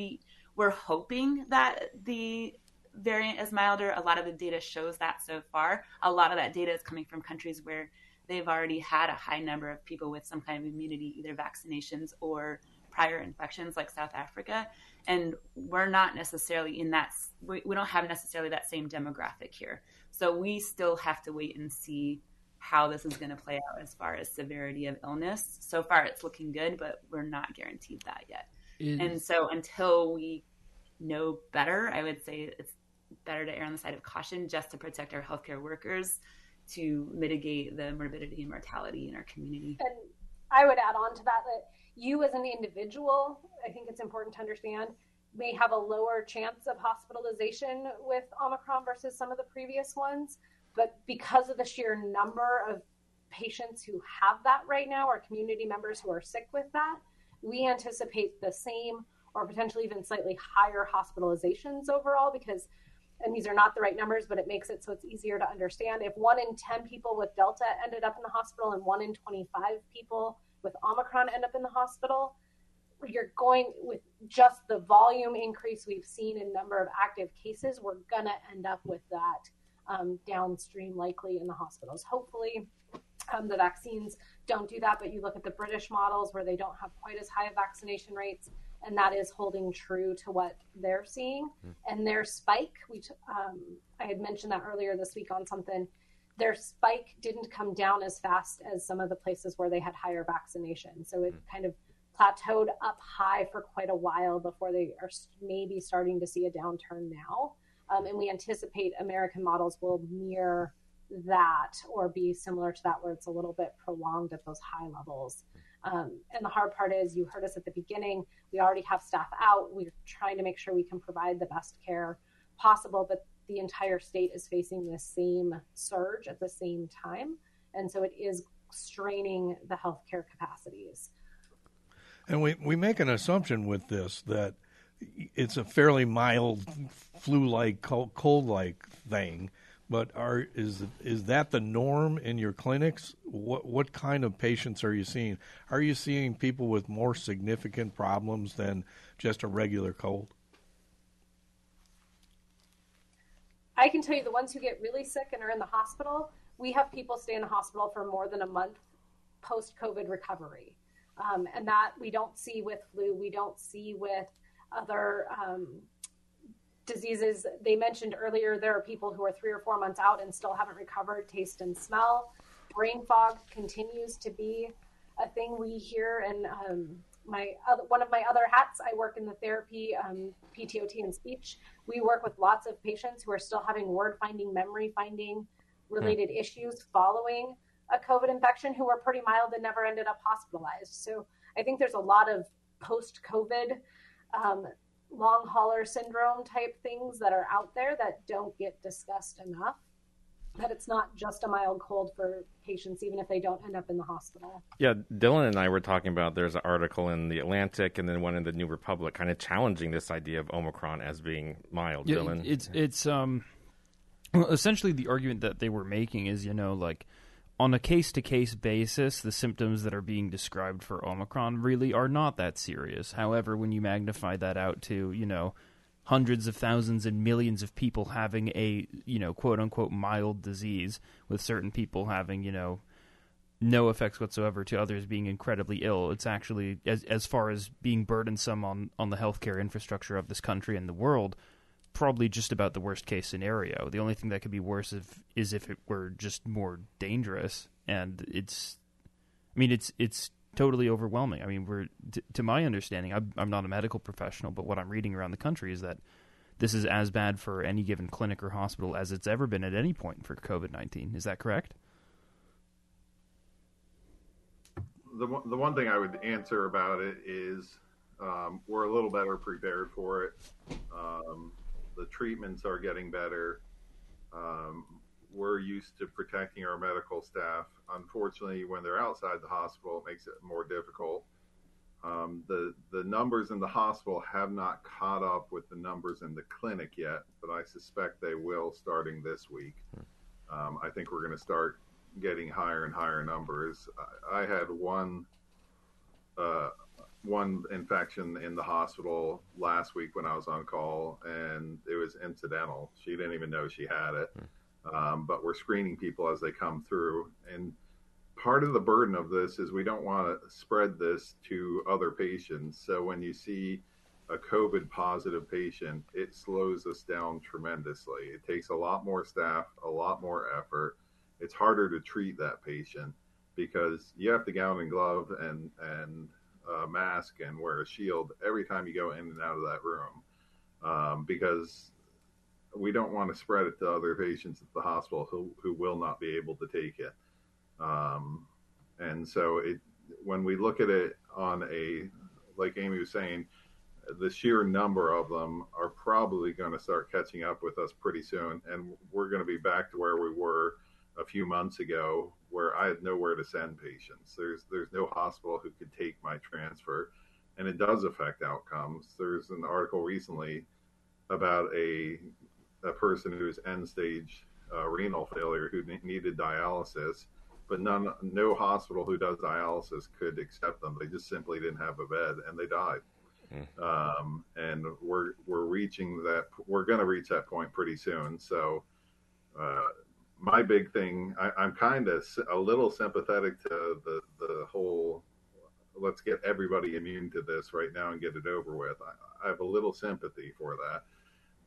we're hoping that the variant is milder. A lot of the data shows that so far. A lot of that data is coming from countries where they've already had a high number of people with some kind of immunity, either vaccinations or prior infections, like South Africa. And we're not necessarily in that, we don't have necessarily that same demographic here. So we still have to wait and see how this is going to play out as far as severity of illness. So far, it's looking good, but we're not guaranteed that yet. And so until we know better, I would say it's better to err on the side of caution, just to protect our healthcare workers, to mitigate the morbidity and mortality in our community. And I would add on to that that you as an individual, I think it's important to understand, may have a lower chance of hospitalization with Omicron versus some of the previous ones. But because of the sheer number of patients who have that right now, or community members who are sick with that, we anticipate the same or potentially even slightly higher hospitalizations overall, because, and these are not the right numbers, but it makes it so it's easier to understand. If 1 in 10 people with Delta ended up in the hospital and 1 in 25 people with Omicron end up in the hospital, you're going with just the volume increase we've seen in number of active cases, we're going to end up with that downstream likely in the hospitals. Hopefully the vaccines don't do that, but you look at the British models where they don't have quite as high of vaccination rates, and that is holding true to what they're seeing. And their spike, which I had mentioned that earlier this week on something, their spike didn't come down as fast as some of the places where they had higher vaccination. So it kind of plateaued up high for quite a while before they are maybe starting to see a downturn now. And we anticipate American models will mirror that or be similar to that, where it's a little bit prolonged at those high levels. And the hard part is, you heard us at the beginning, we already have staff out. We're trying to make sure we can provide the best care possible, but the entire state is facing this same surge at the same time. And so it is straining the healthcare capacities. And we make an assumption with this that it's a fairly mild flu-like, cold-like thing. But is that the norm in your clinics? What kind of patients are you seeing? Are you seeing people with more significant problems than just a regular cold? I can tell you the ones who get really sick and are in the hospital, we have people stay in the hospital for more than a month post-COVID recovery. And that we don't see with flu. We don't see with other diseases. They mentioned earlier, there are people who are 3 or 4 months out and still haven't recovered taste and smell. Brain fog continues to be a thing we hear. And one of my other hats, I work in the therapy, PTOT and speech. We work with lots of patients who are still having word finding, memory finding related issues following a COVID infection, who were pretty mild and never ended up hospitalized. So I think there's a lot of post-COVID long hauler syndrome type things that are out there that don't get discussed enough, that it's not just a mild cold for patients, even if they don't end up in the hospital. Yeah, Dylan and I were talking about, there's an article in The Atlantic and then one in The New Republic kind of challenging this idea of Omicron as being mild. Yeah, Dylan? It's essentially the argument that they were making is, on a case-to-case basis, the symptoms that are being described for Omicron really are not that serious. However, when you magnify that out to, hundreds of thousands and millions of people having a, quote-unquote mild disease, with certain people having, no effects whatsoever, to others being incredibly ill, it's actually, as far as being burdensome on the healthcare infrastructure of this country and the world, probably just about the worst case scenario. The only thing that could be worse is if it were just more dangerous. And it's totally overwhelming. I mean, to my understanding, I'm not a medical professional, but what I'm reading around the country is that this is as bad for any given clinic or hospital as it's ever been at any point for COVID-19. Is that correct? The one thing I would answer about it is we're a little better prepared for it. The treatments are getting better. We're used to protecting our medical staff. Unfortunately, when they're outside the hospital, it makes it more difficult. The numbers in the hospital have not caught up with the numbers in the clinic yet, but I suspect they will starting this week. I think we're going to start getting higher and higher numbers. I had one one infection in the hospital last week when I was on call, and it was incidental. She didn't even know she had it. But we're screening people as they come through. And part of the burden of this is we don't want to spread this to other patients. So when you see a COVID positive patient, it slows us down tremendously. It takes a lot more staff, a lot more effort. It's harder to treat that patient because you have to gown and glove and mask and wear a shield every time you go in and out of that room, because we don't want to spread it to other patients at the hospital who will not be able to take it. And so when we look at it on a, like Amy was saying, the sheer number of them are probably going to start catching up with us pretty soon. And we're going to be back to where we were a few months ago, where I had nowhere to send patients. There's no hospital who could take my transfer, and it does affect outcomes. There's an article recently about a person who's end-stage renal failure who needed dialysis, but no hospital who does dialysis could accept them. They just simply didn't have a bed, and they died. And we're going to reach that point pretty soon. So my big thing, I'm kind of a little sympathetic to the whole, let's get everybody immune to this right now and get it over with. I have a little sympathy for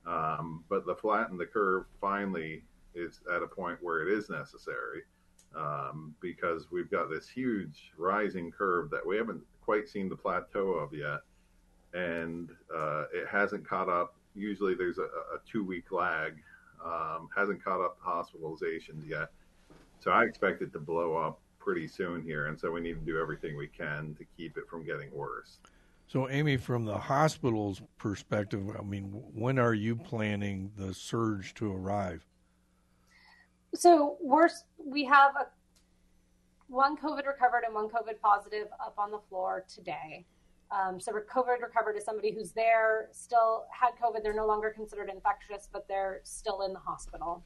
that. But the flatten the curve finally is at a point where it is necessary, because we've got this huge rising curve that we haven't quite seen the plateau of yet. And it hasn't caught up. Usually there's a 2-week lag. Hasn't caught up to hospitalizations yet. So I expect it to blow up pretty soon here. And so we need to do everything we can to keep it from getting worse. So, Amy, from the hospital's perspective, I mean, when are you planning the surge to arrive? So we have one COVID recovered and one COVID positive up on the floor today. So COVID recovered is somebody who's there, still had COVID. They're no longer considered infectious, but they're still in the hospital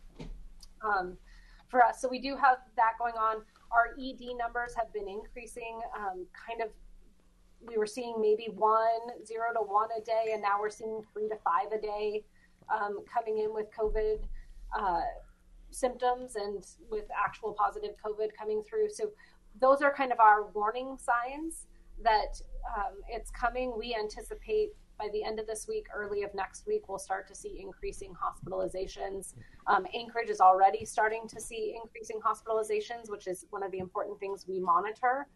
for us. So we do have that going on. Our ED numbers have been increasing. We were seeing maybe 0 to 1 a day, and now we're seeing 3 to 5 a day coming in with COVID symptoms and with actual positive COVID coming through. So those are kind of our warning signs that it's coming. We anticipate by the end of this week, early of next week, we'll start to see increasing hospitalizations. Anchorage is already starting to see increasing hospitalizations, which is one of the important things we monitor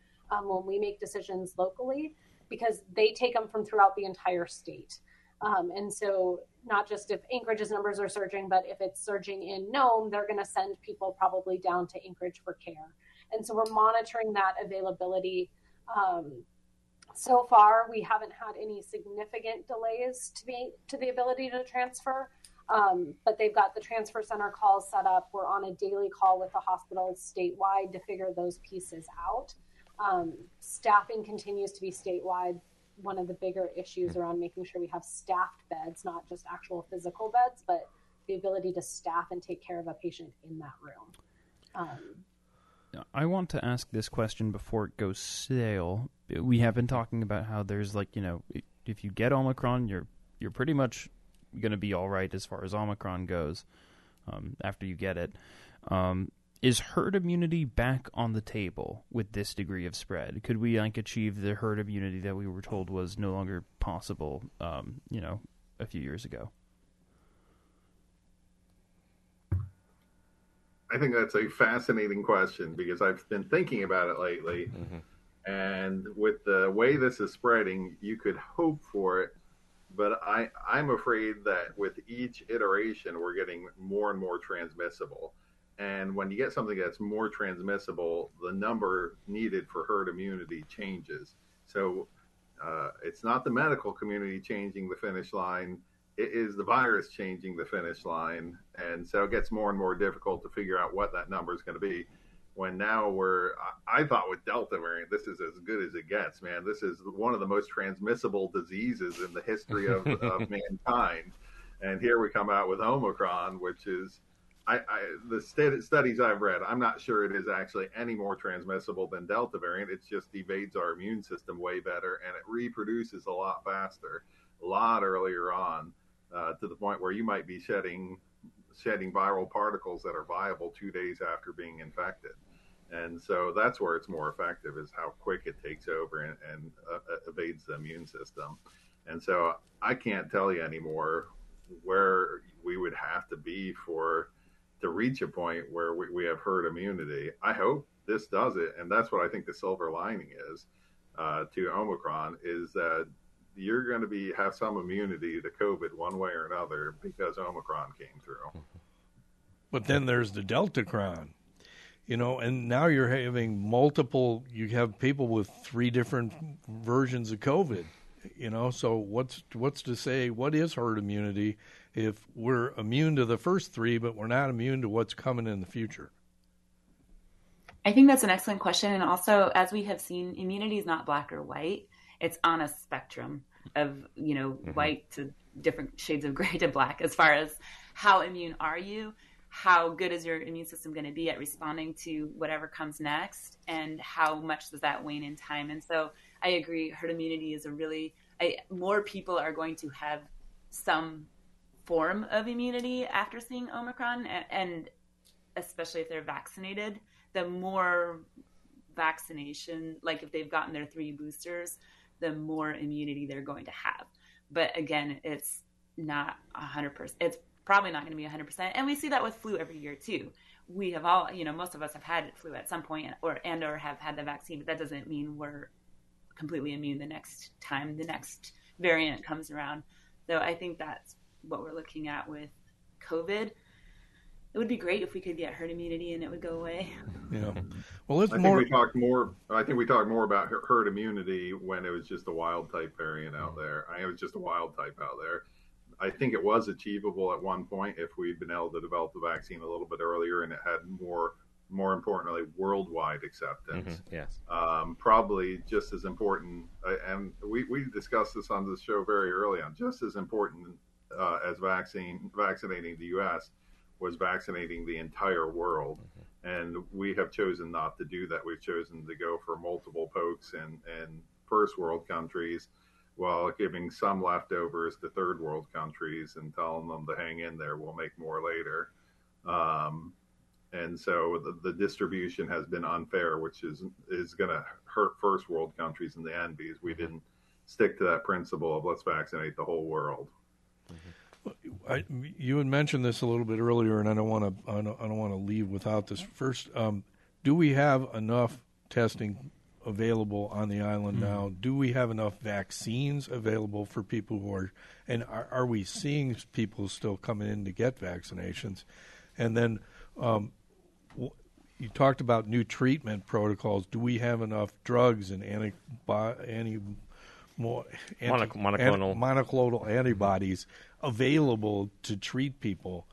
when we make decisions locally, because they take them from throughout the entire state. And so not just if Anchorage's numbers are surging, but if it's surging in Nome, they're going to send people probably down to Anchorage for care. And so we're monitoring that availability. So far, we haven't had any significant delays to the ability to transfer, but they've got the transfer center calls set up. We're on a daily call with the hospitals statewide to figure those pieces out. Staffing continues to be statewide one of the bigger issues around making sure we have staffed beds, not just actual physical beds, but the ability to staff and take care of a patient in that room. I want to ask this question before it goes stale. We have been talking about how there's if you get Omicron, you're pretty much going to be all right as far as Omicron goes after you get it. Is herd immunity back on the table with this degree of spread? Could we achieve the herd immunity that we were told was no longer possible, a few years ago? I think that's a fascinating question because I've been thinking about it lately. Mm-hmm. And with the way this is spreading, you could hope for it. But I'm afraid that with each iteration, we're getting more and more transmissible. And when you get something that's more transmissible, the number needed for herd immunity changes. So it's not the medical community changing the finish line. It is the virus changing the finish line. And so it gets more and more difficult to figure out what that number is going to be when now I thought with Delta variant, this is as good as it gets, man. This is one of the most transmissible diseases in the history of mankind. And here we come out with Omicron, which is The studies I've read, I'm not sure it is actually any more transmissible than Delta variant. It just evades our immune system way better, and it reproduces a lot faster, a lot earlier on, to the point where you might be shedding viral particles that are viable 2 days after being infected. And so that's where it's more effective, is how quick it takes over and evades the immune system. And so I can't tell you anymore where we would have to be to reach a point where we have herd immunity. I hope this does it. And that's what I think the silver lining is to Omicron, is that you're going to have some immunity to COVID one way or another because Omicron came through. But then there's the Deltacron. And now you're having you have people with three different versions of COVID, so what's to say what is herd immunity if we're immune to the first three, but we're not immune to what's coming in the future? I think that's an excellent question. And also, as we have seen, immunity is not black or white. It's on a spectrum of, white to different shades of gray to black, as far as how immune are you? How good is your immune system going to be at responding to whatever comes next, and how much does that wane in time? And so I agree, herd immunity is more people are going to have some form of immunity after seeing Omicron, and especially if they're vaccinated, the more vaccination, like if they've gotten their three boosters, the more immunity they're going to have. But again, it's not 100%. It's probably not going to be 100%. And we see that with flu every year too. We have all, most of us have had flu at some point or have had the vaccine, but that doesn't mean we're completely immune the next time the next variant comes around. So I think that's what we're looking at with COVID. It would be great if we could get herd immunity and it would go away. Yeah. Well, I think we talked more about herd immunity when it was just a wild type variant out there. I think it was achievable at one point if we'd been able to develop the vaccine a little bit earlier, and it had more importantly, worldwide acceptance. Mm-hmm. Yes, probably just as important. And we discussed this on the show very early on. Just as important as vaccinating the U.S. was vaccinating the entire world, mm-hmm. and we have chosen not to do that. We've chosen to go for multiple pokes in first world countries, while giving some leftovers to third world countries and telling them to hang in there, we'll make more later. And so the distribution has been unfair, which is going to hurt first world countries in the end, because we didn't stick to that principle of let's vaccinate the whole world. You had mentioned this a little bit earlier, and I don't want to leave without this. First, do we have enough testing available on the island now? Do we have enough vaccines available for people are we seeing people still coming in to get vaccinations? And then you talked about new treatment protocols. Do we have enough drugs and monoclonal antibodies available to treat people?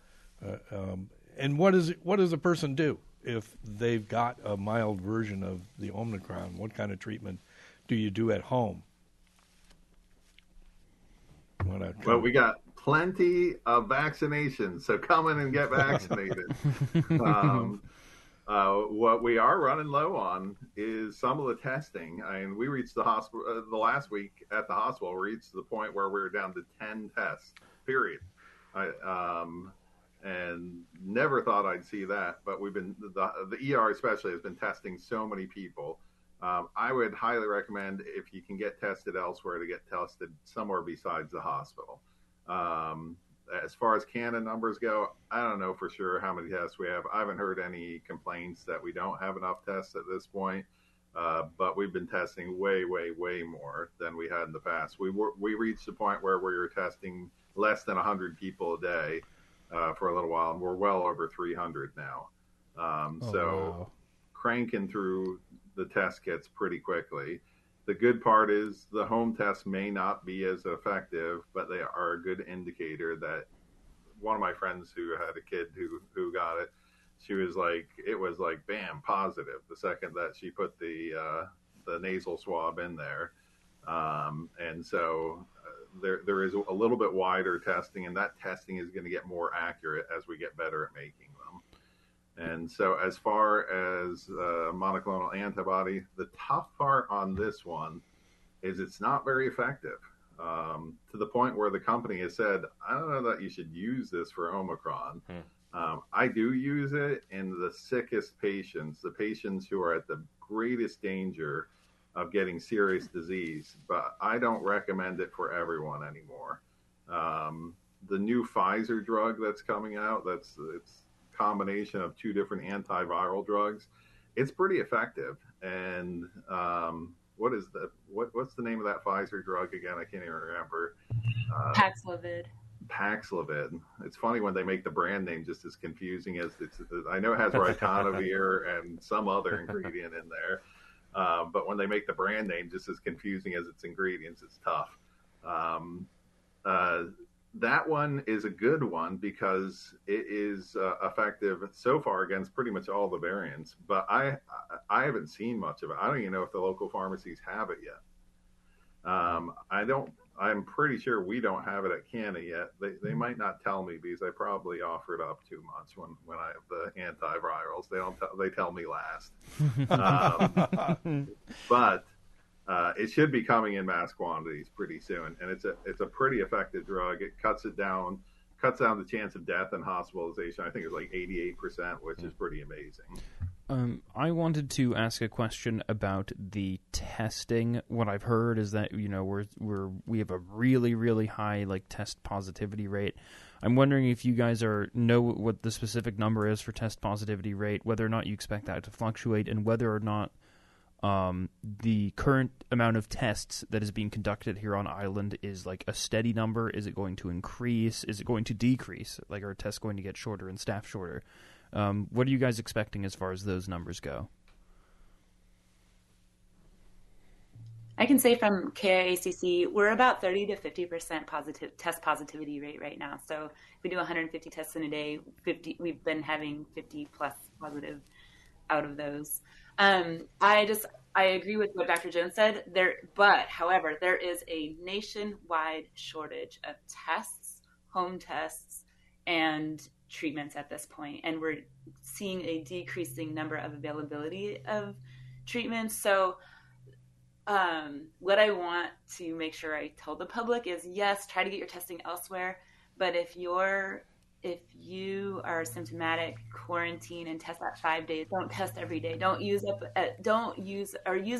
And what does a person do if they've got a mild version of the Omicron? What kind of treatment do you do at home? Well, we got plenty of vaccinations, so come in and get vaccinated. What we are running low on is some of the testing. I mean, we reached the hospital the last week at the hospital. We reached the point where we were down to 10 tests, period. And never thought I'd see that, but we've been the ER especially has been testing so many people. I would highly recommend, if you can get tested elsewhere, to get tested somewhere besides the hospital. As far as KANA numbers go, I don't know for sure how many tests we have. I haven't heard any complaints that we don't have enough tests at this point, but we've been testing way, way, way more than we had in the past. We reached the point where we were testing less than 100 people a day for a little while, and we're well over 300 now. Cranking through the test kits pretty quickly. The good part is the home tests may not be as effective, but they are a good indicator. That one of my friends who had a kid who got it, she was like, it was like, bam, positive the second that she put the nasal swab in there. And so there is a little bit wider testing, and that testing is going to get more accurate as we get better at making them. And so as far as monoclonal antibody, the tough part on this one is it's not very effective, to the point where the company has said, I don't know that you should use this for Omicron. I do use it in the sickest patients, the patients who are at the greatest danger of getting serious disease, but I don't recommend it for everyone anymore. The new Pfizer drug that's coming out, it's a combination of two different antiviral drugs. It's pretty effective. And what's the name of that Pfizer drug again? I can't even remember. Paxlovid. Paxlovid. It's funny when they make the brand name just as confusing as it's. I know it has ritonavir and some other ingredient in there, but when they make the brand name just as confusing as its ingredients, it's tough. That one is a good one because it is effective so far against pretty much all the variants. But I haven't seen much of it. I don't even know if the local pharmacies have it yet. I'm pretty sure we don't have it at KANA yet. They might not tell me because I probably offered up too much when I have the antivirals. They tell me last. But it should be coming in mass quantities pretty soon, and it's a pretty effective drug. It cuts down the chance of death and hospitalization. I think it's like 88%, which is pretty amazing. I wanted to ask a question about the testing. What I've heard is that, you know, we have a really, really high test positivity rate. I'm wondering if you guys know what the specific number is for test positivity rate, whether or not you expect that to fluctuate, and whether or not the current amount of tests that is being conducted here on island is a steady number. Is it going to increase? Is it going to decrease? Are tests going to get shorter and staff shorter? What are you guys expecting as far as those numbers go? I can say from KIACC, we're about 30 to 50% test positivity rate right now. So if we do 150 tests in a day, we've been having 50 plus positive out of those. I agree with what Dr. Jones said there, but however, there is a nationwide shortage of tests, home tests, and treatments at this point, and we're seeing a decreasing number of availability of treatments. So what I want to make sure I tell the public is, yes, try to get your testing elsewhere, but if you are symptomatic, quarantine and test at 5 days. Don't test every day. Use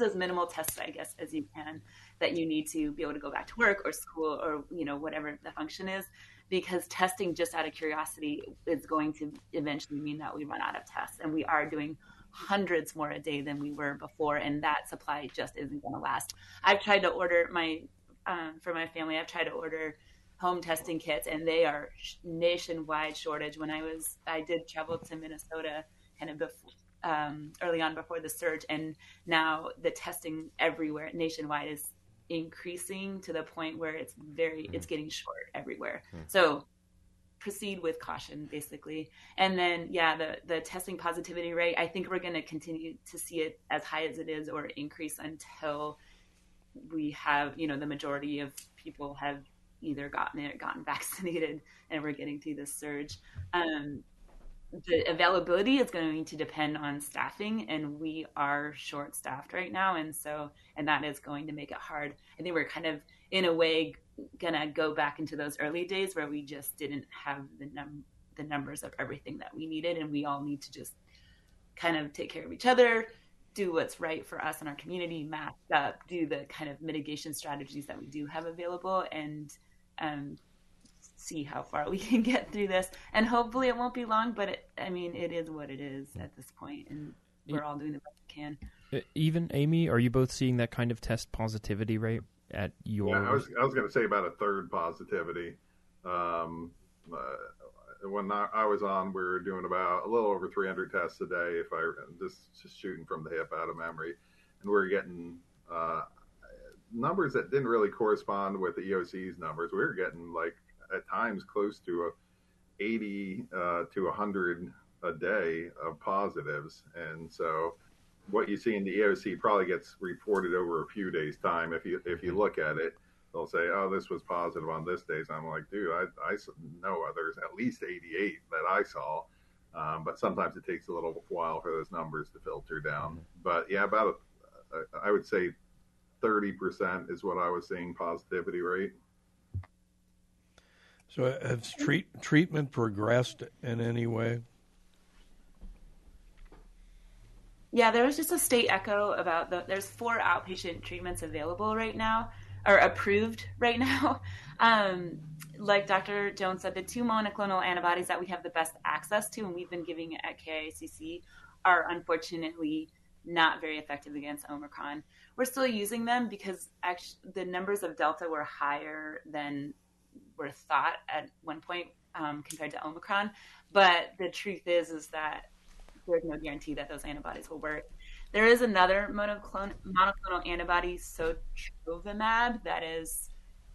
as minimal tests, I guess, as you can that you need to be able to go back to work or school or whatever the function is, because testing just out of curiosity is going to eventually mean that we run out of tests, and we are doing hundreds more a day than we were before, and that supply just isn't going to last. I've tried to order for my family. I've tried to order home testing kits, and they are nationwide shortage. When I did travel to Minnesota kind of before, early on before the surge, and now the testing everywhere nationwide is increasing to the point where it's getting short everywhere. So proceed with caution, basically. And then, the testing positivity rate, I think we're going to continue to see it as high as it is or increase until we have, the majority of people have either gotten it or gotten vaccinated, and we're getting through this surge. The availability is going to depend on staffing, and we are short staffed right now. And that is going to make it hard. I think we're kind of in a way going to go back into those early days where we just didn't have the numbers of everything that we needed. And we all need to just kind of take care of each other, do what's right for us and our community, mask up, do the kind of mitigation strategies that we do have available, and, see how far we can get through this, and hopefully it won't be long, but it is what it is at this point, and we're all doing the best we can. Even Amy, are you both seeing that kind of test positivity rate at your... Yeah, I was going to say about a third positivity. When I was on, we were doing about a little over 300 tests a day, if just shooting from the hip out of memory, and we were getting numbers that didn't really correspond with the EOC's numbers. We were getting at times close to 80 to 100 a day of positives. And so what you see in the EOC probably gets reported over a few days' time if you look at it. they'll say, oh, this was positive on this day. So I'm like, dude, I know there's at least 88 that I saw. But sometimes it takes a little while for those numbers to filter down. Mm-hmm. But yeah, about, I would say 30% is what I was seeing positivity rate. So has treatment progressed in any way? Yeah, there was just a state echo about there's 4 outpatient treatments available right now, or approved right now. Like Dr. Jones said, the 2 monoclonal antibodies that we have the best access to, and we've been giving it at KICC, are unfortunately not very effective against Omicron. We're still using them because actually the numbers of Delta were higher than were thought at one point compared to Omicron. But the truth is that there's no guarantee that those antibodies will work. There is another monoclonal antibody, Sotrovimab, that is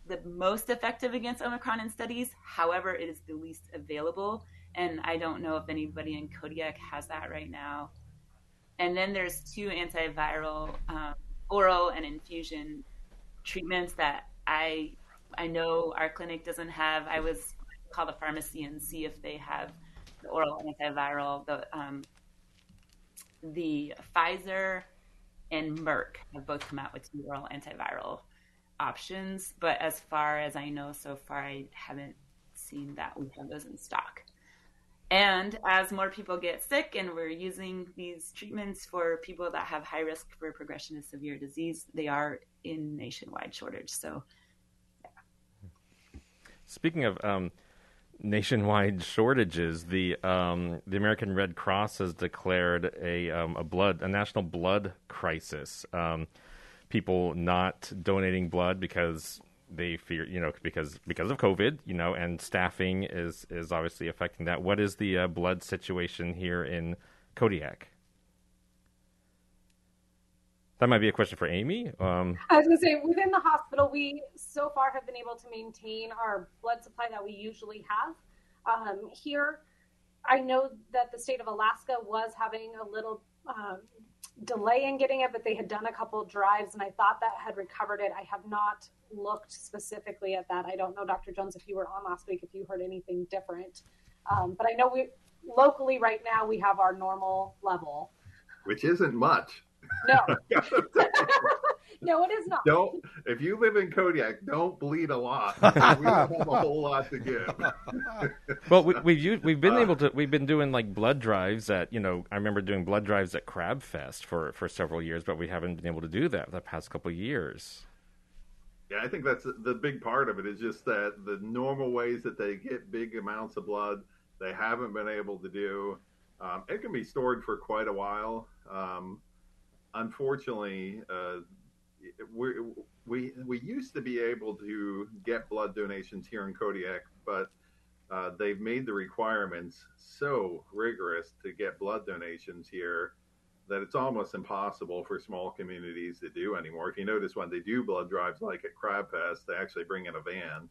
the most effective against Omicron in studies. However, it is the least available. And I don't know if anybody in Kodiak has that right now. And then there's 2 antiviral, oral and infusion treatments that I know our clinic doesn't have. I was call the pharmacy and see if they have the oral antiviral. The Pfizer and Merck have both come out with 2 oral antiviral options, but as far as I know so far, I haven't seen that we have those in stock. And as more people get sick and we're using these treatments for people that have high risk for progression of severe disease, they are in nationwide shortage. So, yeah. Speaking of nationwide shortages, the American Red Cross has declared a national blood crisis. People not donating blood because they fear, because of COVID, and staffing is obviously affecting that. What is the blood situation here in Kodiak? That might be a question for Amy. I was going to say, within the hospital, we so far have been able to maintain our blood supply that we usually have. Here, I know that the state of Alaska was having a little delay in getting it, but they had done a couple drives, and I thought that had recovered it. I have not looked specifically at that. I don't know, Dr. Jones, if you were on last week, if you heard anything different. But I know we locally right now we have our normal level, which isn't much. No, no, it is not. Don't, if you live in Kodiak, don't bleed a lot. We don't have a whole lot to give. Well, we've been able to. We've been doing like blood drives at I remember doing blood drives at Crab Fest for several years, but we haven't been able to do that the past couple of years. Yeah, I think that's the big part of it. Is just that the normal ways that they get big amounts of blood, they haven't been able to do. It can be stored for quite a while. Unfortunately, we used to be able to get blood donations here in Kodiak, but they've made the requirements so rigorous to get blood donations here that it's almost impossible for small communities to do anymore. If you notice, when they do blood drives like at Crab Fest, they actually bring in a van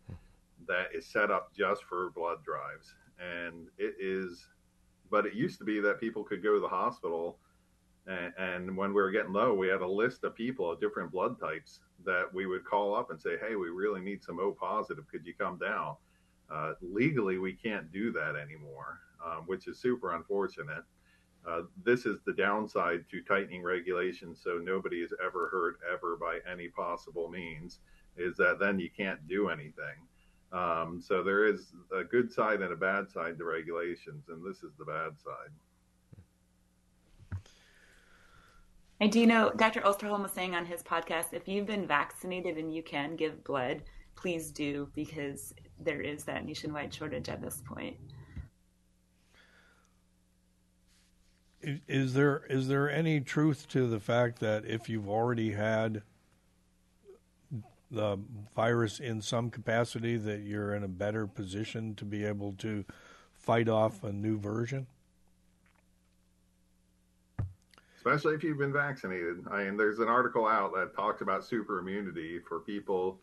that is set up just for blood drives. And but it used to be that people could go to the hospital. And when we were getting low, we had a list of people of different blood types that we would call up and say, hey, we really need some O positive. Could you come down? Legally, we can't do that anymore, which is super unfortunate. This is the downside to tightening regulations. So nobody is ever hurt ever by any possible means, is that then you can't do anything. So there is a good side and a bad side to regulations. And this is the bad side. I do know Dr. Osterholm was saying on his podcast, if you've been vaccinated and you can give blood, please do, because there is that nationwide shortage at this point. Is there any truth to the fact that if you've already had the virus in some capacity, that you're in a better position to be able to fight off a new version? Especially if you've been vaccinated. There's an article out that talks about super immunity for people.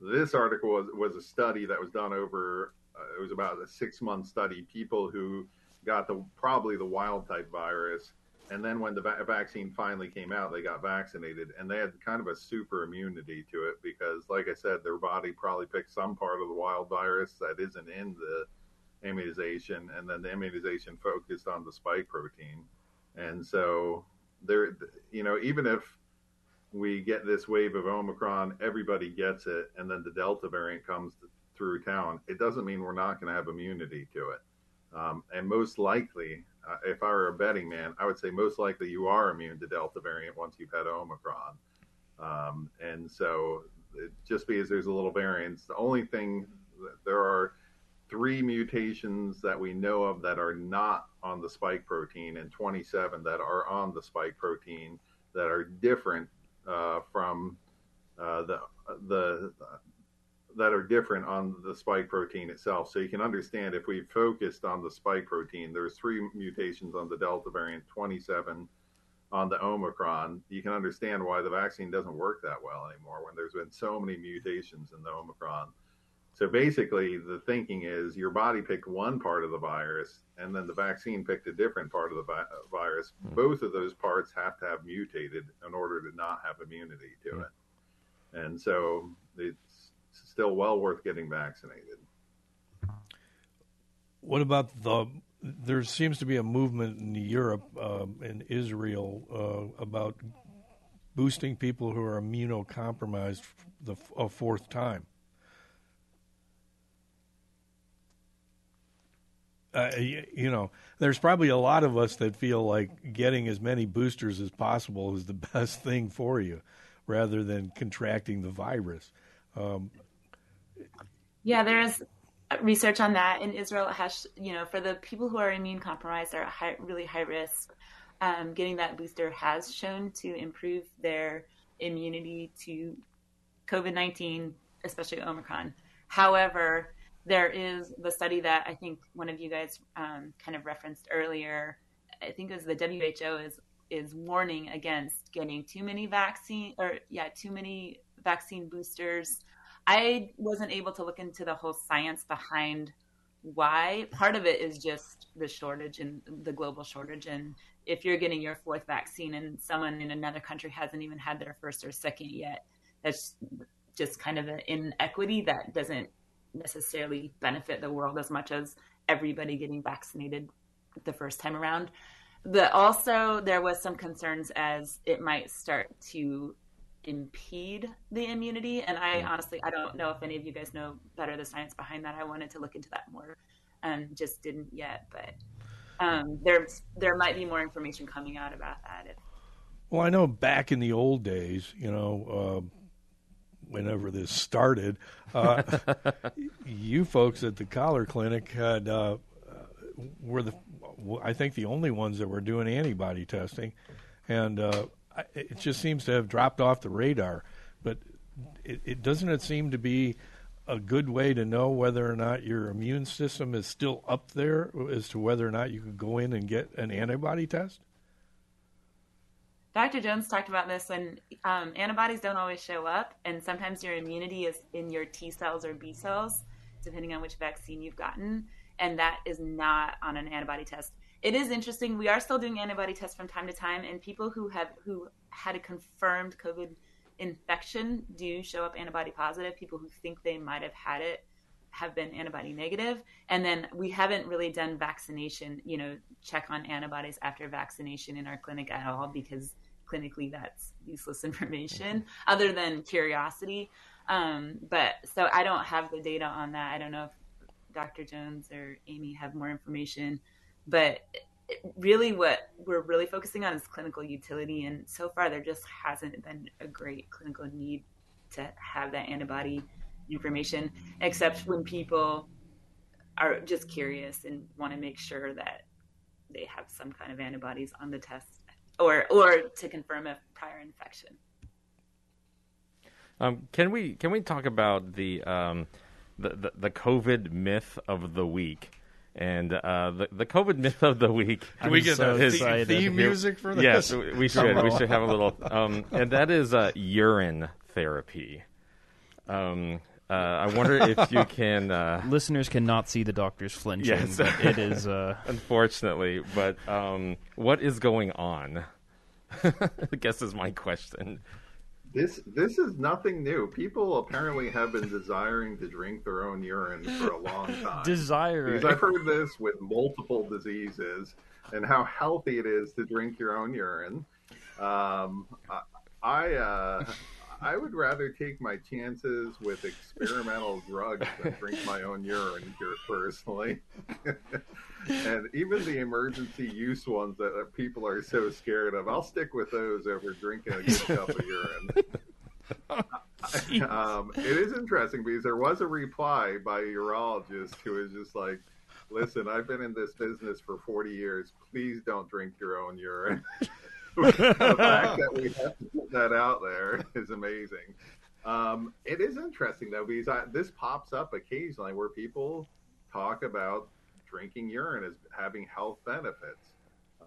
This article was a study that was done over, it was about a 6-month study, people who got probably the wild type virus And then when the vaccine finally came out, they got vaccinated, and they had kind of a super immunity to it because, like I said, their body probably picked some part of the wild virus that isn't in the immunization, and then the immunization focused on the spike protein. And so, there, you know, even if we get this wave of Omicron, everybody gets it, and then the Delta variant comes through town, it doesn't mean we're not going to have immunity to it. And most likely, if I were a betting man, I would say most likely you are immune to Delta variant once you've had Omicron. And so just because there's a little variance, the only thing, there are three mutations that we know of that are not on the spike protein and 27 that are on the spike protein that are different from that are different on the spike protein itself. So you can understand if we focused on the spike protein, there's three mutations on the Delta variant, 27 on the Omicron. You can understand why the vaccine doesn't work that well anymore when there's been so many mutations in the Omicron. So basically the thinking is your body picked one part of the virus and then the vaccine picked a different part of the virus. Both of those parts have to have mutated in order to not have immunity to it. And so it's still well worth getting vaccinated. What about there seems to be a movement in Europe and Israel about boosting people who are immunocompromised a fourth time. You know, there's probably a lot of us that feel like getting as many boosters as possible is the best thing for you rather than contracting the virus. Yeah, there's research on that in Israel. It has, you know, for the people who are immune compromised or really high risk, getting that booster has shown to improve their immunity to COVID-19, especially Omicron. However, there is the study that I think one of you guys kind of referenced earlier. I think it was the WHO is warning against getting too many vaccine boosters. I wasn't able to look into the whole science behind why. Part of it is just the shortage and the global shortage. And if you're getting your fourth vaccine and someone in another country hasn't even had their first or second yet, that's just kind of an inequity that doesn't necessarily benefit the world as much as everybody getting vaccinated the first time around. But also there was some concerns as it might start to impede the immunity, and I honestly don't know if any of you guys know better the science behind that. I wanted to look into that more, just didn't yet. But there might be more information coming out about that. Well, I know back in the old days, you know, whenever this started, you folks at the Collar Clinic had were the only ones that were doing antibody testing, and it just seems to have dropped off the radar, but it doesn't it seem to be a good way to know whether or not your immune system is still up there as to whether or not you could go in and get an antibody test? Dr. Jones talked about this when antibodies don't always show up, and sometimes your immunity is in your T-cells or B-cells, depending on which vaccine you've gotten, and that is not on an antibody test. It is interesting. We are still doing antibody tests from time to time, and people who had a confirmed COVID infection do show up antibody positive. People who think they might have had it have been antibody negative. And then we haven't really done vaccination, you know, check on antibodies after vaccination in our clinic at all, because clinically that's useless information other than curiosity. But so I don't have the data on that. I don't know if Dr. Jones or Amy have more information. But really what we're really focusing on is clinical utility. And so far, there just hasn't been a great clinical need to have that antibody information, except when people are just curious and want to make sure that they have some kind of antibodies on the test or to confirm a prior infection. Can we talk about the COVID myth of the week? And the COVID myth of the week. Can we get theme music for this? Yes, we should. We should have a little. And that is urine therapy. I wonder if you can... Listeners cannot see the doctor's flinching. Yes. But it is... Unfortunately, but what is going on? I guess is my question. This is nothing new. People apparently have been desiring to drink their own urine for a long time. Desiring. Because I've heard this with multiple diseases and how healthy it is to drink your own urine. I would rather take my chances with experimental drugs than drink my own urine here personally. And even the emergency use ones that people are so scared of, I'll stick with those over drinking a good cup of urine. It is interesting because there was a reply by a urologist who was just like, listen, I've been in this business for 40 years. Please don't drink your own urine. The fact that we have to put that out there is amazing. It is interesting, though, because this pops up occasionally where people talk about drinking urine as having health benefits.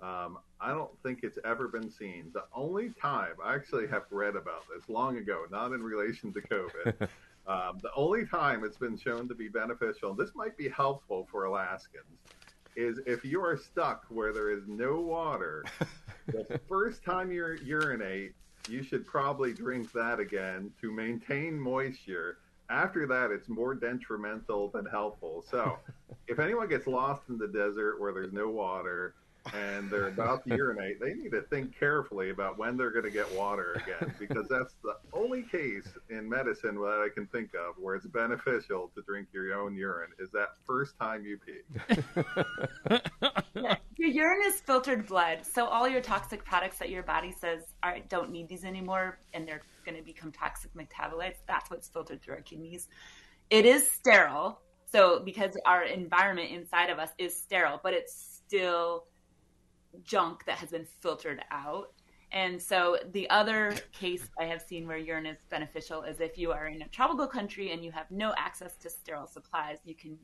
I don't think it's ever been seen. The only time I actually have read about this long ago, not in relation to COVID, the only time it's been shown to be beneficial, and this might be helpful for Alaskans, is if you are stuck where there is no water, the first time you urinate, you should probably drink that again to maintain moisture. After that, it's more detrimental than helpful. So if anyone gets lost in the desert where there's no water and they're about to urinate, they need to think carefully about when they're going to get water again, because that's the only case in medicine that I can think of where it's beneficial to drink your own urine is that first time you pee. Your urine is filtered blood, so all your toxic products that your body says don't need these anymore and they're going to become toxic metabolites, that's what's filtered through our kidneys. It is sterile, so because our environment inside of us is sterile, but it's still junk that has been filtered out. And so the other case I have seen where urine is beneficial is if you are in a tropical country and you have no access to sterile supplies, you can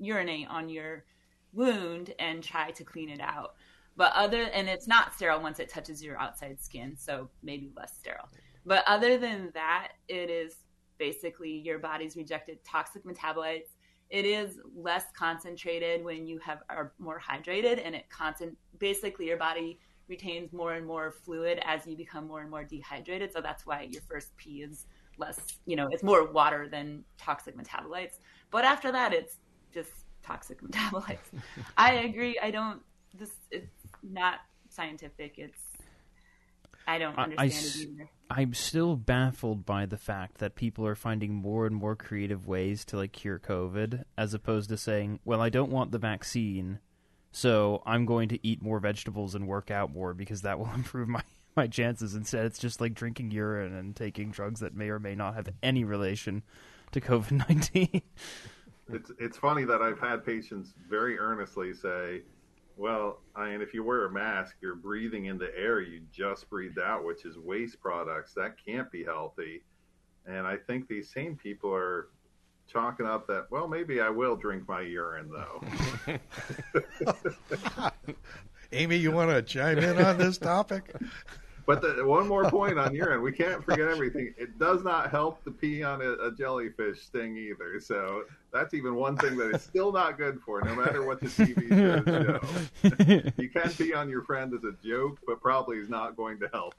urinate on your wound and try to clean it out. But and it's not sterile once it touches your outside skin, so maybe less sterile. But other than that, it is basically your body's rejected toxic metabolites. It is less concentrated when you are more hydrated, and basically your body retains more and more fluid as you become more and more dehydrated. So that's why your first pee is less, it's more water than toxic metabolites. But after that, it's just toxic metabolites. I agree. It's not scientific. I don't understand it either. I'm still baffled by the fact that people are finding more and more creative ways to cure COVID, as opposed to saying, well, I don't want the vaccine, so I'm going to eat more vegetables and work out more because that will improve my chances. Instead, it's just drinking urine and taking drugs that may or may not have any relation to COVID-19. It's funny that I've had patients very earnestly say, well, if you wear a mask, you're breathing in the air you just breathed out, which is waste products. That can't be healthy. And I think these same people are chalking up that, well, maybe I will drink my urine, though. Amy, you want to chime in on this topic? But one more point on urine. We can't forget everything. It does not help to pee on a jellyfish sting either. So that's even one thing that is still not good for, no matter what the TV shows show. You can pee on your friend as a joke, but probably is not going to help.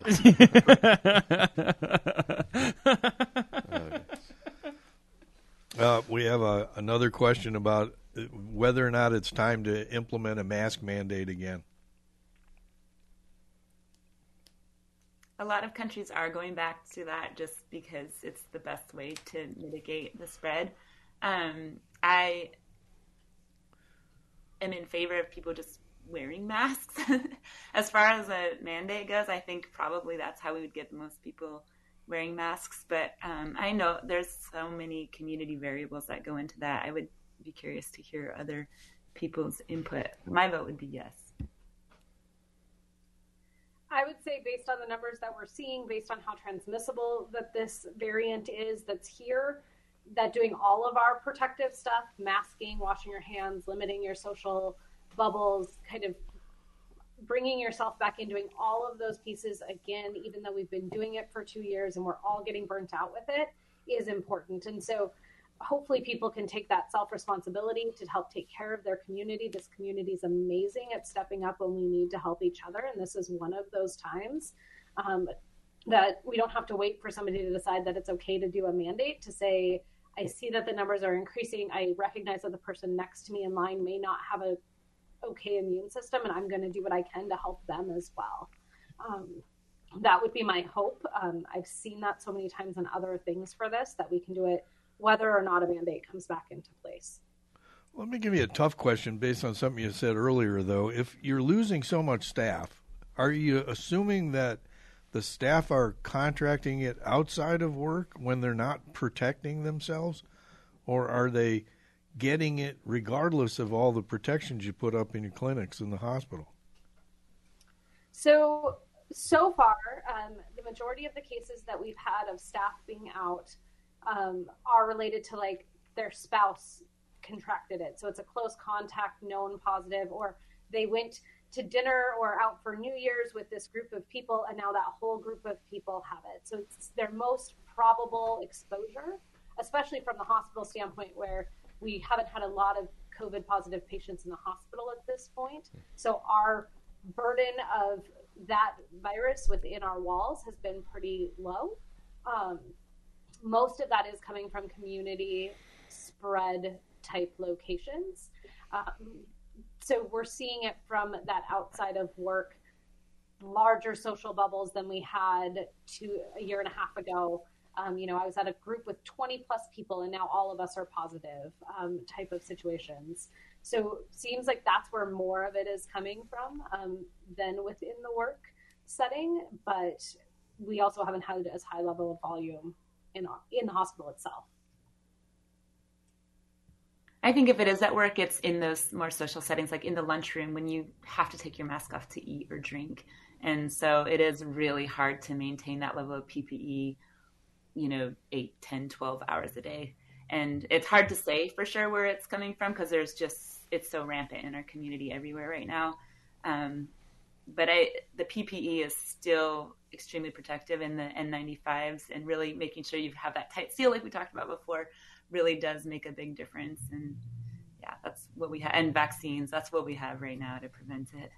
We have another question about whether or not it's time to implement a mask mandate again. A lot of countries are going back to that just because it's the best way to mitigate the spread. I am in favor of people just wearing masks. As far as a mandate goes, I think probably that's how we would get the most people wearing masks. But I know there's so many community variables that go into that. I would be curious to hear other people's input. My vote would be yes. I would say based on the numbers that we're seeing, based on how transmissible that this variant is that's here, that doing all of our protective stuff, masking, washing your hands, limiting your social bubbles, kind of bringing yourself back in, doing all of those pieces again, even though we've been doing it for 2 years and we're all getting burnt out with it, is important. And so hopefully people can take that self-responsibility to help take care of their community. This community is amazing at stepping up when we need to help each other. And this is one of those times that we don't have to wait for somebody to decide that it's okay to do a mandate to say, I see that the numbers are increasing. I recognize that the person next to me in line may not have a okay immune system, and I'm going to do what I can to help them as well. That would be my hope. I've seen that so many times in other things for this, that we can do it whether or not a mandate comes back into place. Let me give you a tough question based on something you said earlier, though. If you're losing so much staff, are you assuming that the staff are contracting it outside of work when they're not protecting themselves? Or are they getting it regardless of all the protections you put up in your clinics in the hospital? So far, the majority of the cases that we've had of staff being out are related to like their spouse contracted it. So it's a close contact, known positive, or they went to dinner or out for New Year's with this group of people, and now that whole group of people have it. So it's their most probable exposure, especially from the hospital standpoint, where we haven't had a lot of COVID positive patients in the hospital at this point. So our burden of that virus within our walls has been pretty low. Most of that is coming from community spread type locations. So we're seeing it from that outside of work, larger social bubbles than we had a year and a half ago. I was at a group with 20 plus people and now all of us are positive type of situations. So seems like that's where more of it is coming from than within the work setting. But we also haven't had as high level of volume in the hospital itself. I think if it is at work, it's in those more social settings, like in the lunchroom when you have to take your mask off to eat or drink. And so it is really hard to maintain that level of PPE, 8, 10, 12 hours a day. And it's hard to say for sure where it's coming from because it's so rampant in our community everywhere right now. But the PPE is still extremely protective in the N95s, and really making sure you have that tight seal like we talked about before really does make a big difference. And yeah, that's what we have. And vaccines, that's what we have right now to prevent it.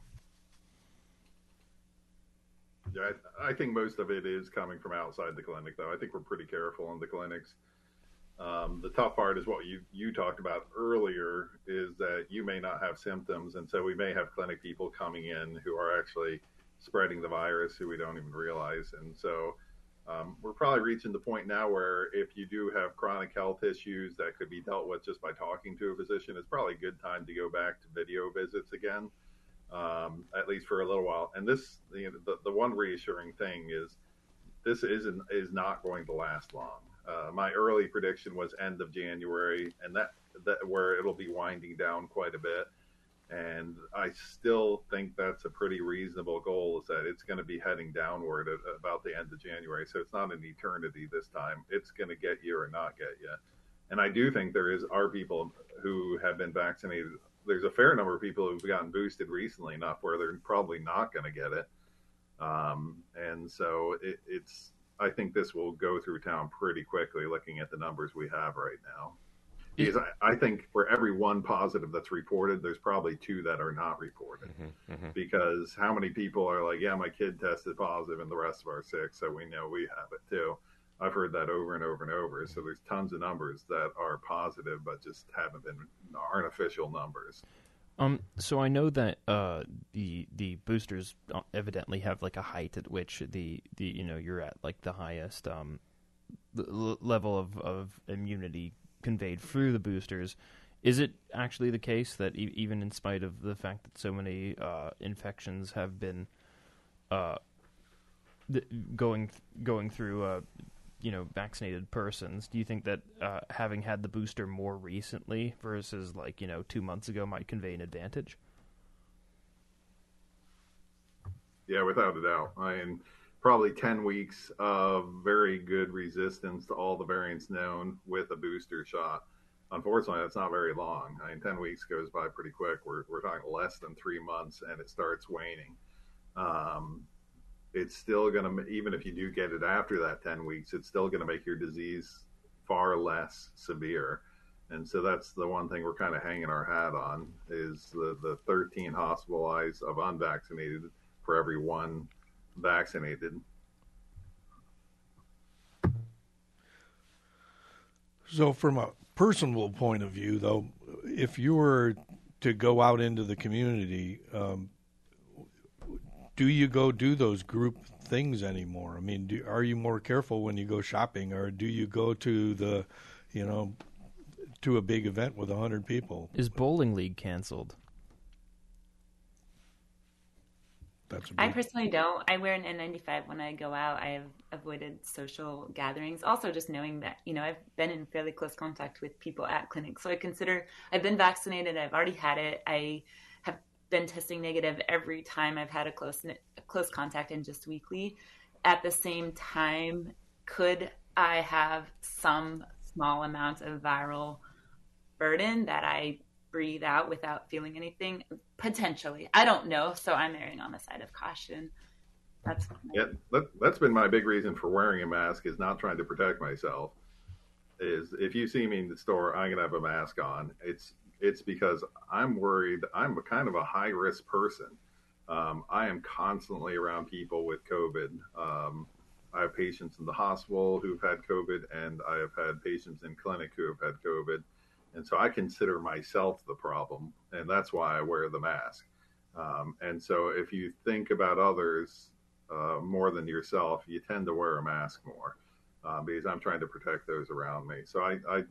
Yeah, I think most of it is coming from outside the clinic, though. I think we're pretty careful in the clinics. The tough part is what you talked about earlier, is that you may not have symptoms. And so we may have clinic people coming in who are actually spreading the virus who we don't even realize. And so we're probably reaching the point now where if you do have chronic health issues that could be dealt with just by talking to a physician, it's probably a good time to go back to video visits again, at least for a little while. And this, the one reassuring thing is this is not going to last long. My early prediction was end of January, and that where it'll be winding down quite a bit. And I still think that's a pretty reasonable goal, is that it's going to be heading downward at about the end of January. So it's not an eternity this time. It's going to get you or not get you. And I do think there are people who have been vaccinated. There's a fair number of people who've gotten boosted recently enough where they're probably not going to get it. And so it's I think this will go through town pretty quickly, looking at the numbers we have right now. Because I think for every one positive that's reported, there's probably two that are not reported. Mm-hmm, mm-hmm. Because how many people are like, yeah, my kid tested positive and the rest of our sick, so we know we have it too. I've heard that over and over and over. So there's tons of numbers that are positive but just aren't official numbers. So I know that the boosters evidently have like a height at which the you're at like the highest level of immunity conveyed through the boosters. Is it actually the case that even in spite of the fact that so many infections have been going through vaccinated persons, do you think that having had the booster more recently versus 2 months ago might convey an advantage? Yeah, without a doubt. I mean, probably 10 weeks of very good resistance to all the variants known with a booster shot. Unfortunately, that's not very long. I mean, 10 weeks goes by pretty quick. We're talking less than 3 months, and it starts waning. It's still going to, even if you do get it after that 10 weeks, it's still going to make your disease far less severe. And so that's the one thing we're kind of hanging our hat on, is the 13 hospitalized of unvaccinated for every one vaccinated. So from a personal point of view, though, if you were to go out into the community, do you go do those group things anymore? I mean, are you more careful when you go shopping, or do you go to the, you know, to a big event with 100 people? Is bowling league canceled? I personally don't. I wear an N95 when I go out. I have avoided social gatherings. Also, just knowing that, you know, I've been in fairly close contact with people at clinics. So I consider I've been vaccinated. I've already had it. I have been testing negative every time I've had a close contact, and just weekly. At the same time, could I have some small amount of viral burden that I breathe out without feeling anything? Potentially. I don't know. So I'm erring on the side of caution. That's been my big reason for wearing a mask, is not trying to protect myself. Is if you see me in the store, I'm going to have a mask on. It's because I'm worried. I'm a kind of a high risk person. I am constantly around people with COVID. I have patients in the hospital who've had COVID, and I have had patients in clinic who have had COVID. And so I consider myself the problem, and that's why I wear the mask. And so if you think about others more than yourself, you tend to wear a mask more because I'm trying to protect those around me. So I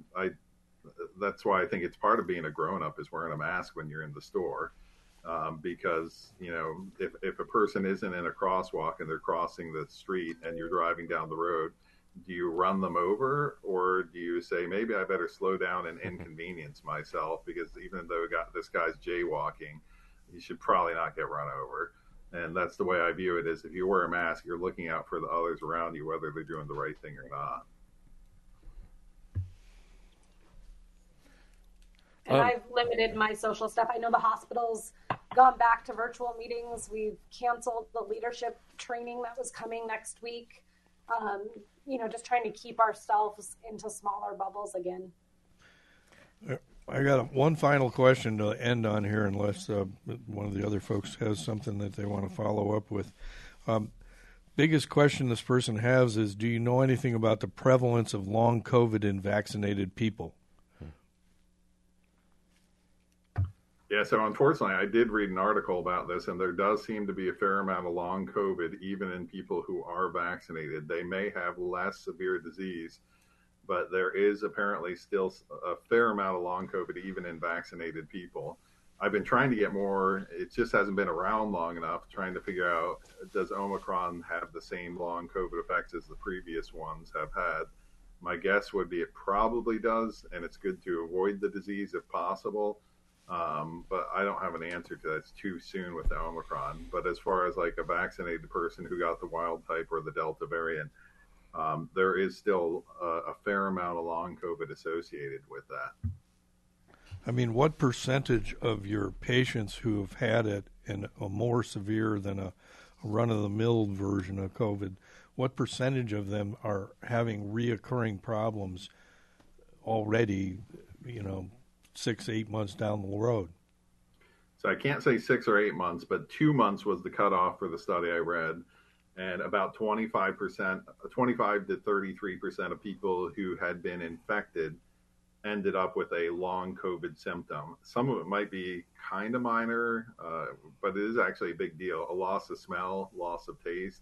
that's why I think it's part of being a grown-up, is wearing a mask when you're in the store, because, you know, if a person isn't in a crosswalk and they're crossing the street and you're driving down the road, do you run them over, or do you say, maybe I better slow down and inconvenience myself, because even though this guy's jaywalking, you should probably not get run over. And that's the way I view it, is if you wear a mask, you're looking out for the others around you, whether they're doing the right thing or not. And I've limited my social stuff. I know the hospital's gone back to virtual meetings. We've canceled the leadership training that was coming next week. You know, just trying to keep ourselves into smaller bubbles again. I got one final question to end on here, unless one of the other folks has something that they want to follow up with. Biggest question this person has is, do you know anything about the prevalence of long COVID in vaccinated people? Yeah, so unfortunately, I did read an article about this, and there does seem to be a fair amount of long COVID, even in people who are vaccinated. They may have less severe disease, but there is apparently still a fair amount of long COVID, even in vaccinated people. I've been trying to get more. It just hasn't been around long enough, trying to figure out, does Omicron have the same long COVID effects as the previous ones have had? My guess would be it probably does, and it's good to avoid the disease if possible. But I don't have an answer to that. It's too soon with the Omicron. But as far as like a vaccinated person who got the wild type or the Delta variant, there is still a fair amount of long COVID associated with that. I mean, what percentage of your patients who have had it, and a more severe than a run-of-the-mill version of COVID, what percentage of them are having reoccurring problems already, you know, 6-8 months down the road? So I can't say 6 or 8 months, but 2 months was the cutoff for the study I read. And about 25 to 33% of people who had been infected ended up with a long COVID symptom. Some of it might be kind of minor, but it is actually a big deal. A loss of smell, loss of taste.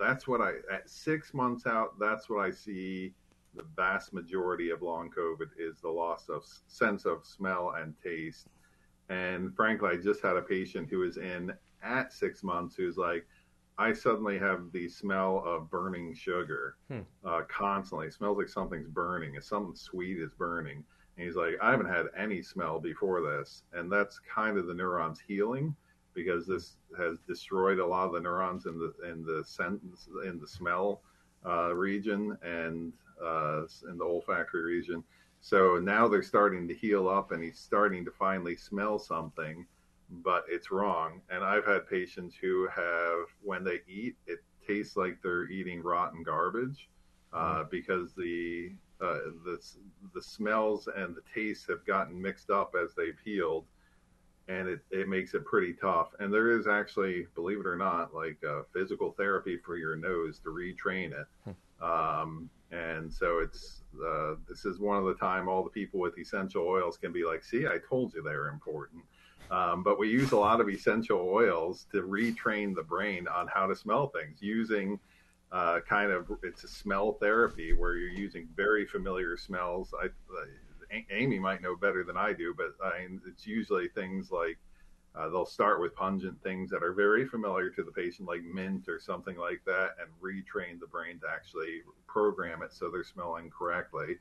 That's what at 6 months out, that's what I see. The vast majority of long COVID is the loss of sense of smell and taste. And frankly, I just had a patient who was in at 6 months who's like, I suddenly have the smell of burning sugar constantly. It smells like something's burning. It's something sweet is burning. And he's like, I haven't had any smell before this. And that's kind of the neurons healing, because this has destroyed a lot of the neurons in the smell region and in the olfactory region. So now they're starting to heal up, and he's starting to finally smell something, but it's wrong. And I've had patients who have, when they eat, it tastes like they're eating rotten garbage. because the smells and the tastes have gotten mixed up as they've healed, and it makes it pretty tough. And there is actually, believe it or not, like physical therapy for your nose to retrain it. And so it's this is one of the time all the people with essential oils can be like, see, I told you they were important. But we use a lot of essential oils to retrain the brain on how to smell things using it's a smell therapy where you're using very familiar smells. Amy might know better than I do, but it's usually things like they'll start with pungent things that are very familiar to the patient, like mint or something like that, and retrain the brain to actually program it so they're smelling correctly.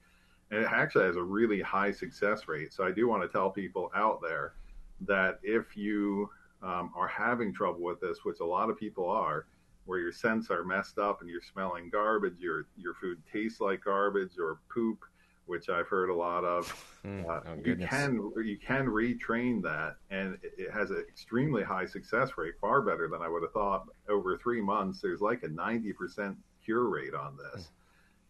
And it actually has a really high success rate. So I do want to tell people out there that if you are having trouble with this, which a lot of people are, where your scents are messed up and you're smelling garbage, your food tastes like garbage or poop, which I've heard a lot of. You can retrain that, and it has an extremely high success rate, far better than I would have thought. Over 3 months, there's like a 90% cure rate on this.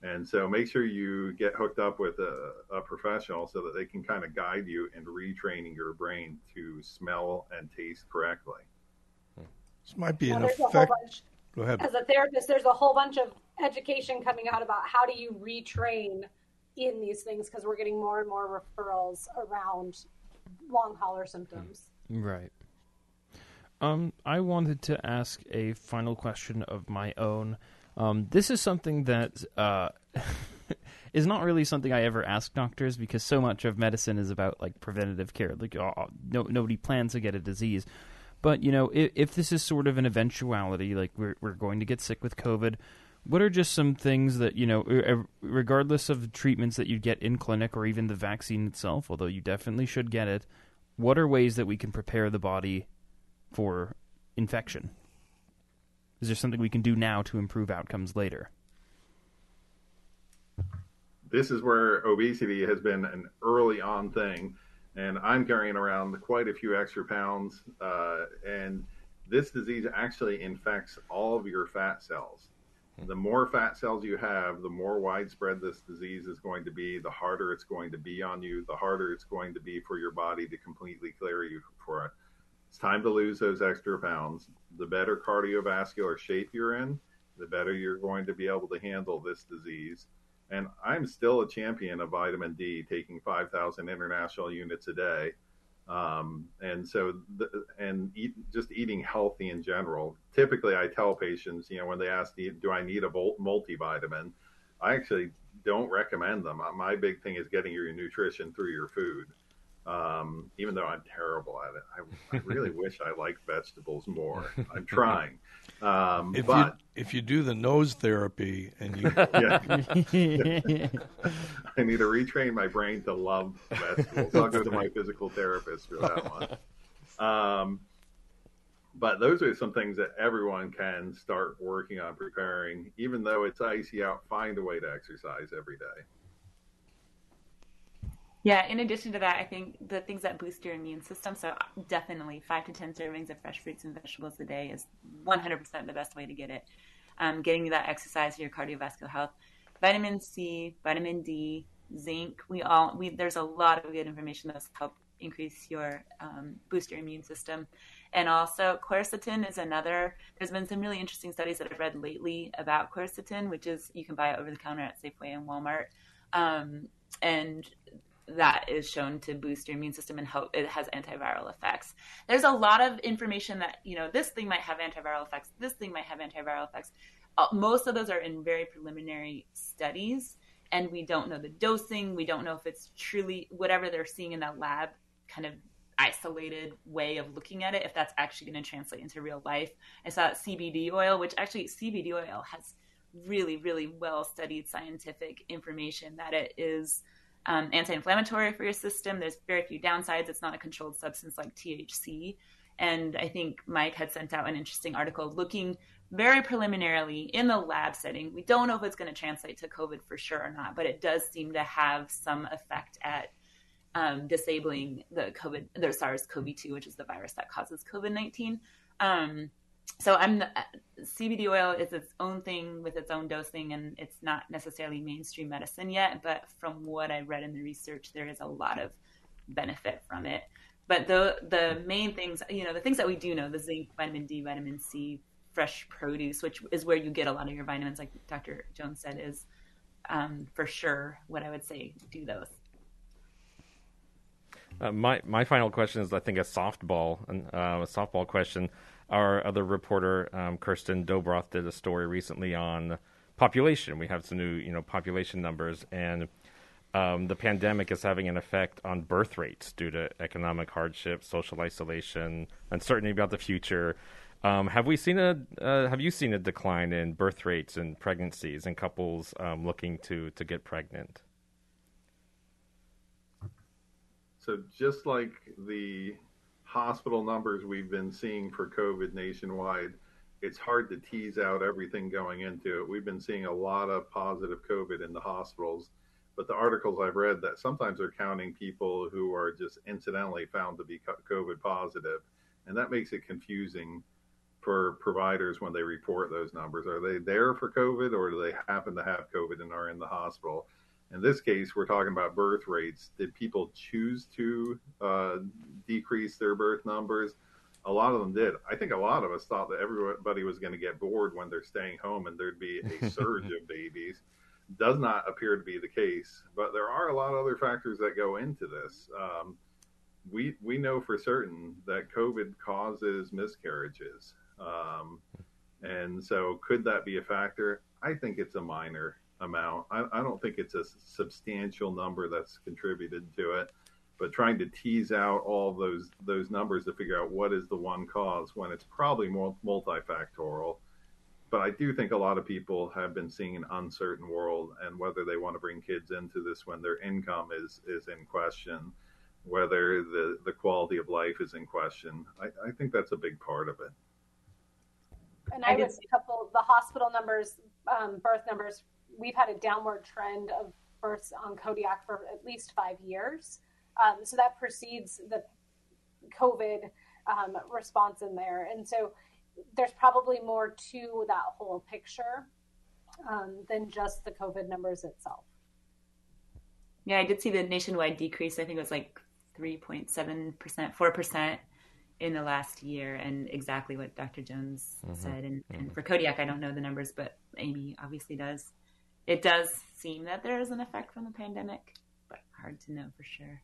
And so make sure you get hooked up with a professional so that they can kind of guide you in retraining your brain to smell and taste correctly. This might be an effect. Go ahead. As a therapist, there's a whole bunch of education coming out about how do you retrain in these things, because we're getting more and more referrals around long hauler symptoms. Right. I wanted to ask a final question of my own. This is something that is not really something I ever ask doctors, because so much of medicine is about like preventative care. Like nobody plans to get a disease. But, you know, if this is sort of an eventuality, like we're going to get sick with COVID, what are just some things that, you know, regardless of treatments that you get in clinic or even the vaccine itself, although you definitely should get it, what are ways that we can prepare the body for infection? Is there something we can do now to improve outcomes later? This is where obesity has been an early on thing. And I'm carrying around quite a few extra pounds. And this disease actually infects all of your fat cells. The more fat cells you have, the more widespread this disease is going to be, the harder it's going to be on you, the harder it's going to be for your body to completely clear you for it. It's time to lose those extra pounds. The better cardiovascular shape you're in, the better you're going to be able to handle this disease. And I'm still a champion of vitamin D, taking 5,000 international units a day. And so, just eating healthy in general. Typically, I tell patients, you know, when they ask, do I need a multivitamin? I actually don't recommend them. My big thing is getting your nutrition through your food. Even though I'm terrible at it, I really wish I liked vegetables more. I'm trying. If you do the nose therapy and you, I need to retrain my brain to love vegetables. I'll go to my physical therapist for that one. But those are some things that everyone can start working on preparing. Even though it's icy out, find a way to exercise every day. Yeah, in addition to that, I think the things that boost your immune system, so definitely 5 to 10 servings of fresh fruits and vegetables a day is 100% the best way to get it. Getting that exercise for your cardiovascular health, vitamin C, vitamin D, zinc. There's a lot of good information that's helped increase your boost your immune system. And also quercetin is another. There's been some really interesting studies that I've read lately about quercetin, which is you can buy it over the counter at Safeway and Walmart, and that is shown to boost your immune system and help. It has antiviral effects. There's a lot of information that, you know, this thing might have antiviral effects. This thing might have antiviral effects. Most of those are in very preliminary studies, and we don't know the dosing. We don't know if it's truly whatever they're seeing in that lab kind of isolated way of looking at it, if that's actually going to translate into real life. I saw CBD oil, which actually CBD oil has really, really well-studied scientific information that it is anti-inflammatory for your system. There's very few downsides. It's not a controlled substance like THC. And I think Mike had sent out an interesting article looking very preliminarily in the lab setting. We don't know if it's going to translate to COVID for sure or not, but it does seem to have some effect at disabling the SARS-CoV-2, which is the virus that causes COVID-19. So CBD oil is its own thing with its own dosing, and it's not necessarily mainstream medicine yet. But from what I read in the research, there is a lot of benefit from it. But the main things, the things that we do know, the zinc, vitamin D, vitamin C, fresh produce, which is where you get a lot of your vitamins, like Dr. Jones said, is for sure what I would say, do those. My final question is, I think, a softball question. Our other reporter, Kirsten Dobroth, did a story recently on population. We have some new, population numbers, and the pandemic is having an effect on birth rates due to economic hardship, social isolation, uncertainty about the future. Have you seen a decline in birth rates and pregnancies and couples looking to get pregnant? So just like the hospital numbers we've been seeing for COVID nationwide, it's hard to tease out everything going into it. We've been seeing a lot of positive COVID in the hospitals, but the articles I've read that sometimes are counting people who are just incidentally found to be COVID positive, and that makes it confusing for providers when they report those numbers. Are they there for COVID, or do they happen to have COVID and are in the hospital? In this case, we're talking about birth rates. Did people choose to decrease their birth numbers? A lot of them did. I think a lot of us thought that everybody was going to get bored when they're staying home and there'd be a surge of babies. Does not appear to be the case, but there are a lot of other factors that go into this. We know for certain that COVID causes miscarriages. And so could that be a factor? I think it's a minor amount. I don't think it's a substantial number that's contributed to it, but trying to tease out all those numbers to figure out what is the one cause when it's probably more multifactorial. But I do think a lot of people have been seeing an uncertain world, and whether they want to bring kids into this when their income is in question, whether the quality of life is in question. I think that's a big part of it. And I would couple the hospital numbers, birth numbers. We've had a downward trend of births on Kodiak for at least 5 years. So that precedes the COVID response in there. And so there's probably more to that whole picture than just the COVID numbers itself. Yeah, I did see the nationwide decrease. I think it was like 3.7%, 4% in the last year, and exactly what Dr. Jones said. And for Kodiak, I don't know the numbers, but Amy obviously does. It does seem that there is an effect from the pandemic, but hard to know for sure.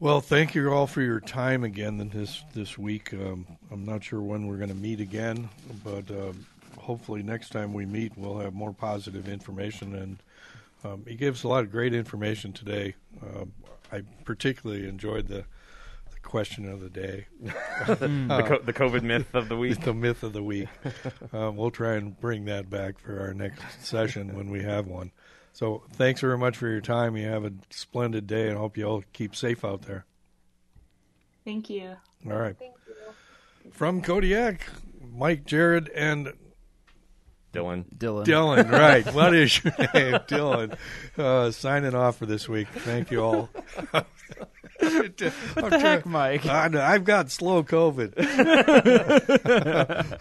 Well, thank you all for your time again this week. I'm not sure when we're going to meet again, but hopefully next time we meet, we'll have more positive information. And he gives a lot of great information today. I particularly enjoyed the question of the day. The COVID myth of the week. The myth of the week. We'll try and bring that back for our next session when we have one. So thanks very much for your time. You have a splendid day, and hope you all keep safe out there. Thank you. All right. Thank you. From Kodiak, Mike, Jared, and Dylan. Dylan, right. What is your name? Dylan. Signing off for this week. Thank you all. What the heck, Mike? I've got slow COVID.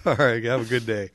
All right. Have a good day.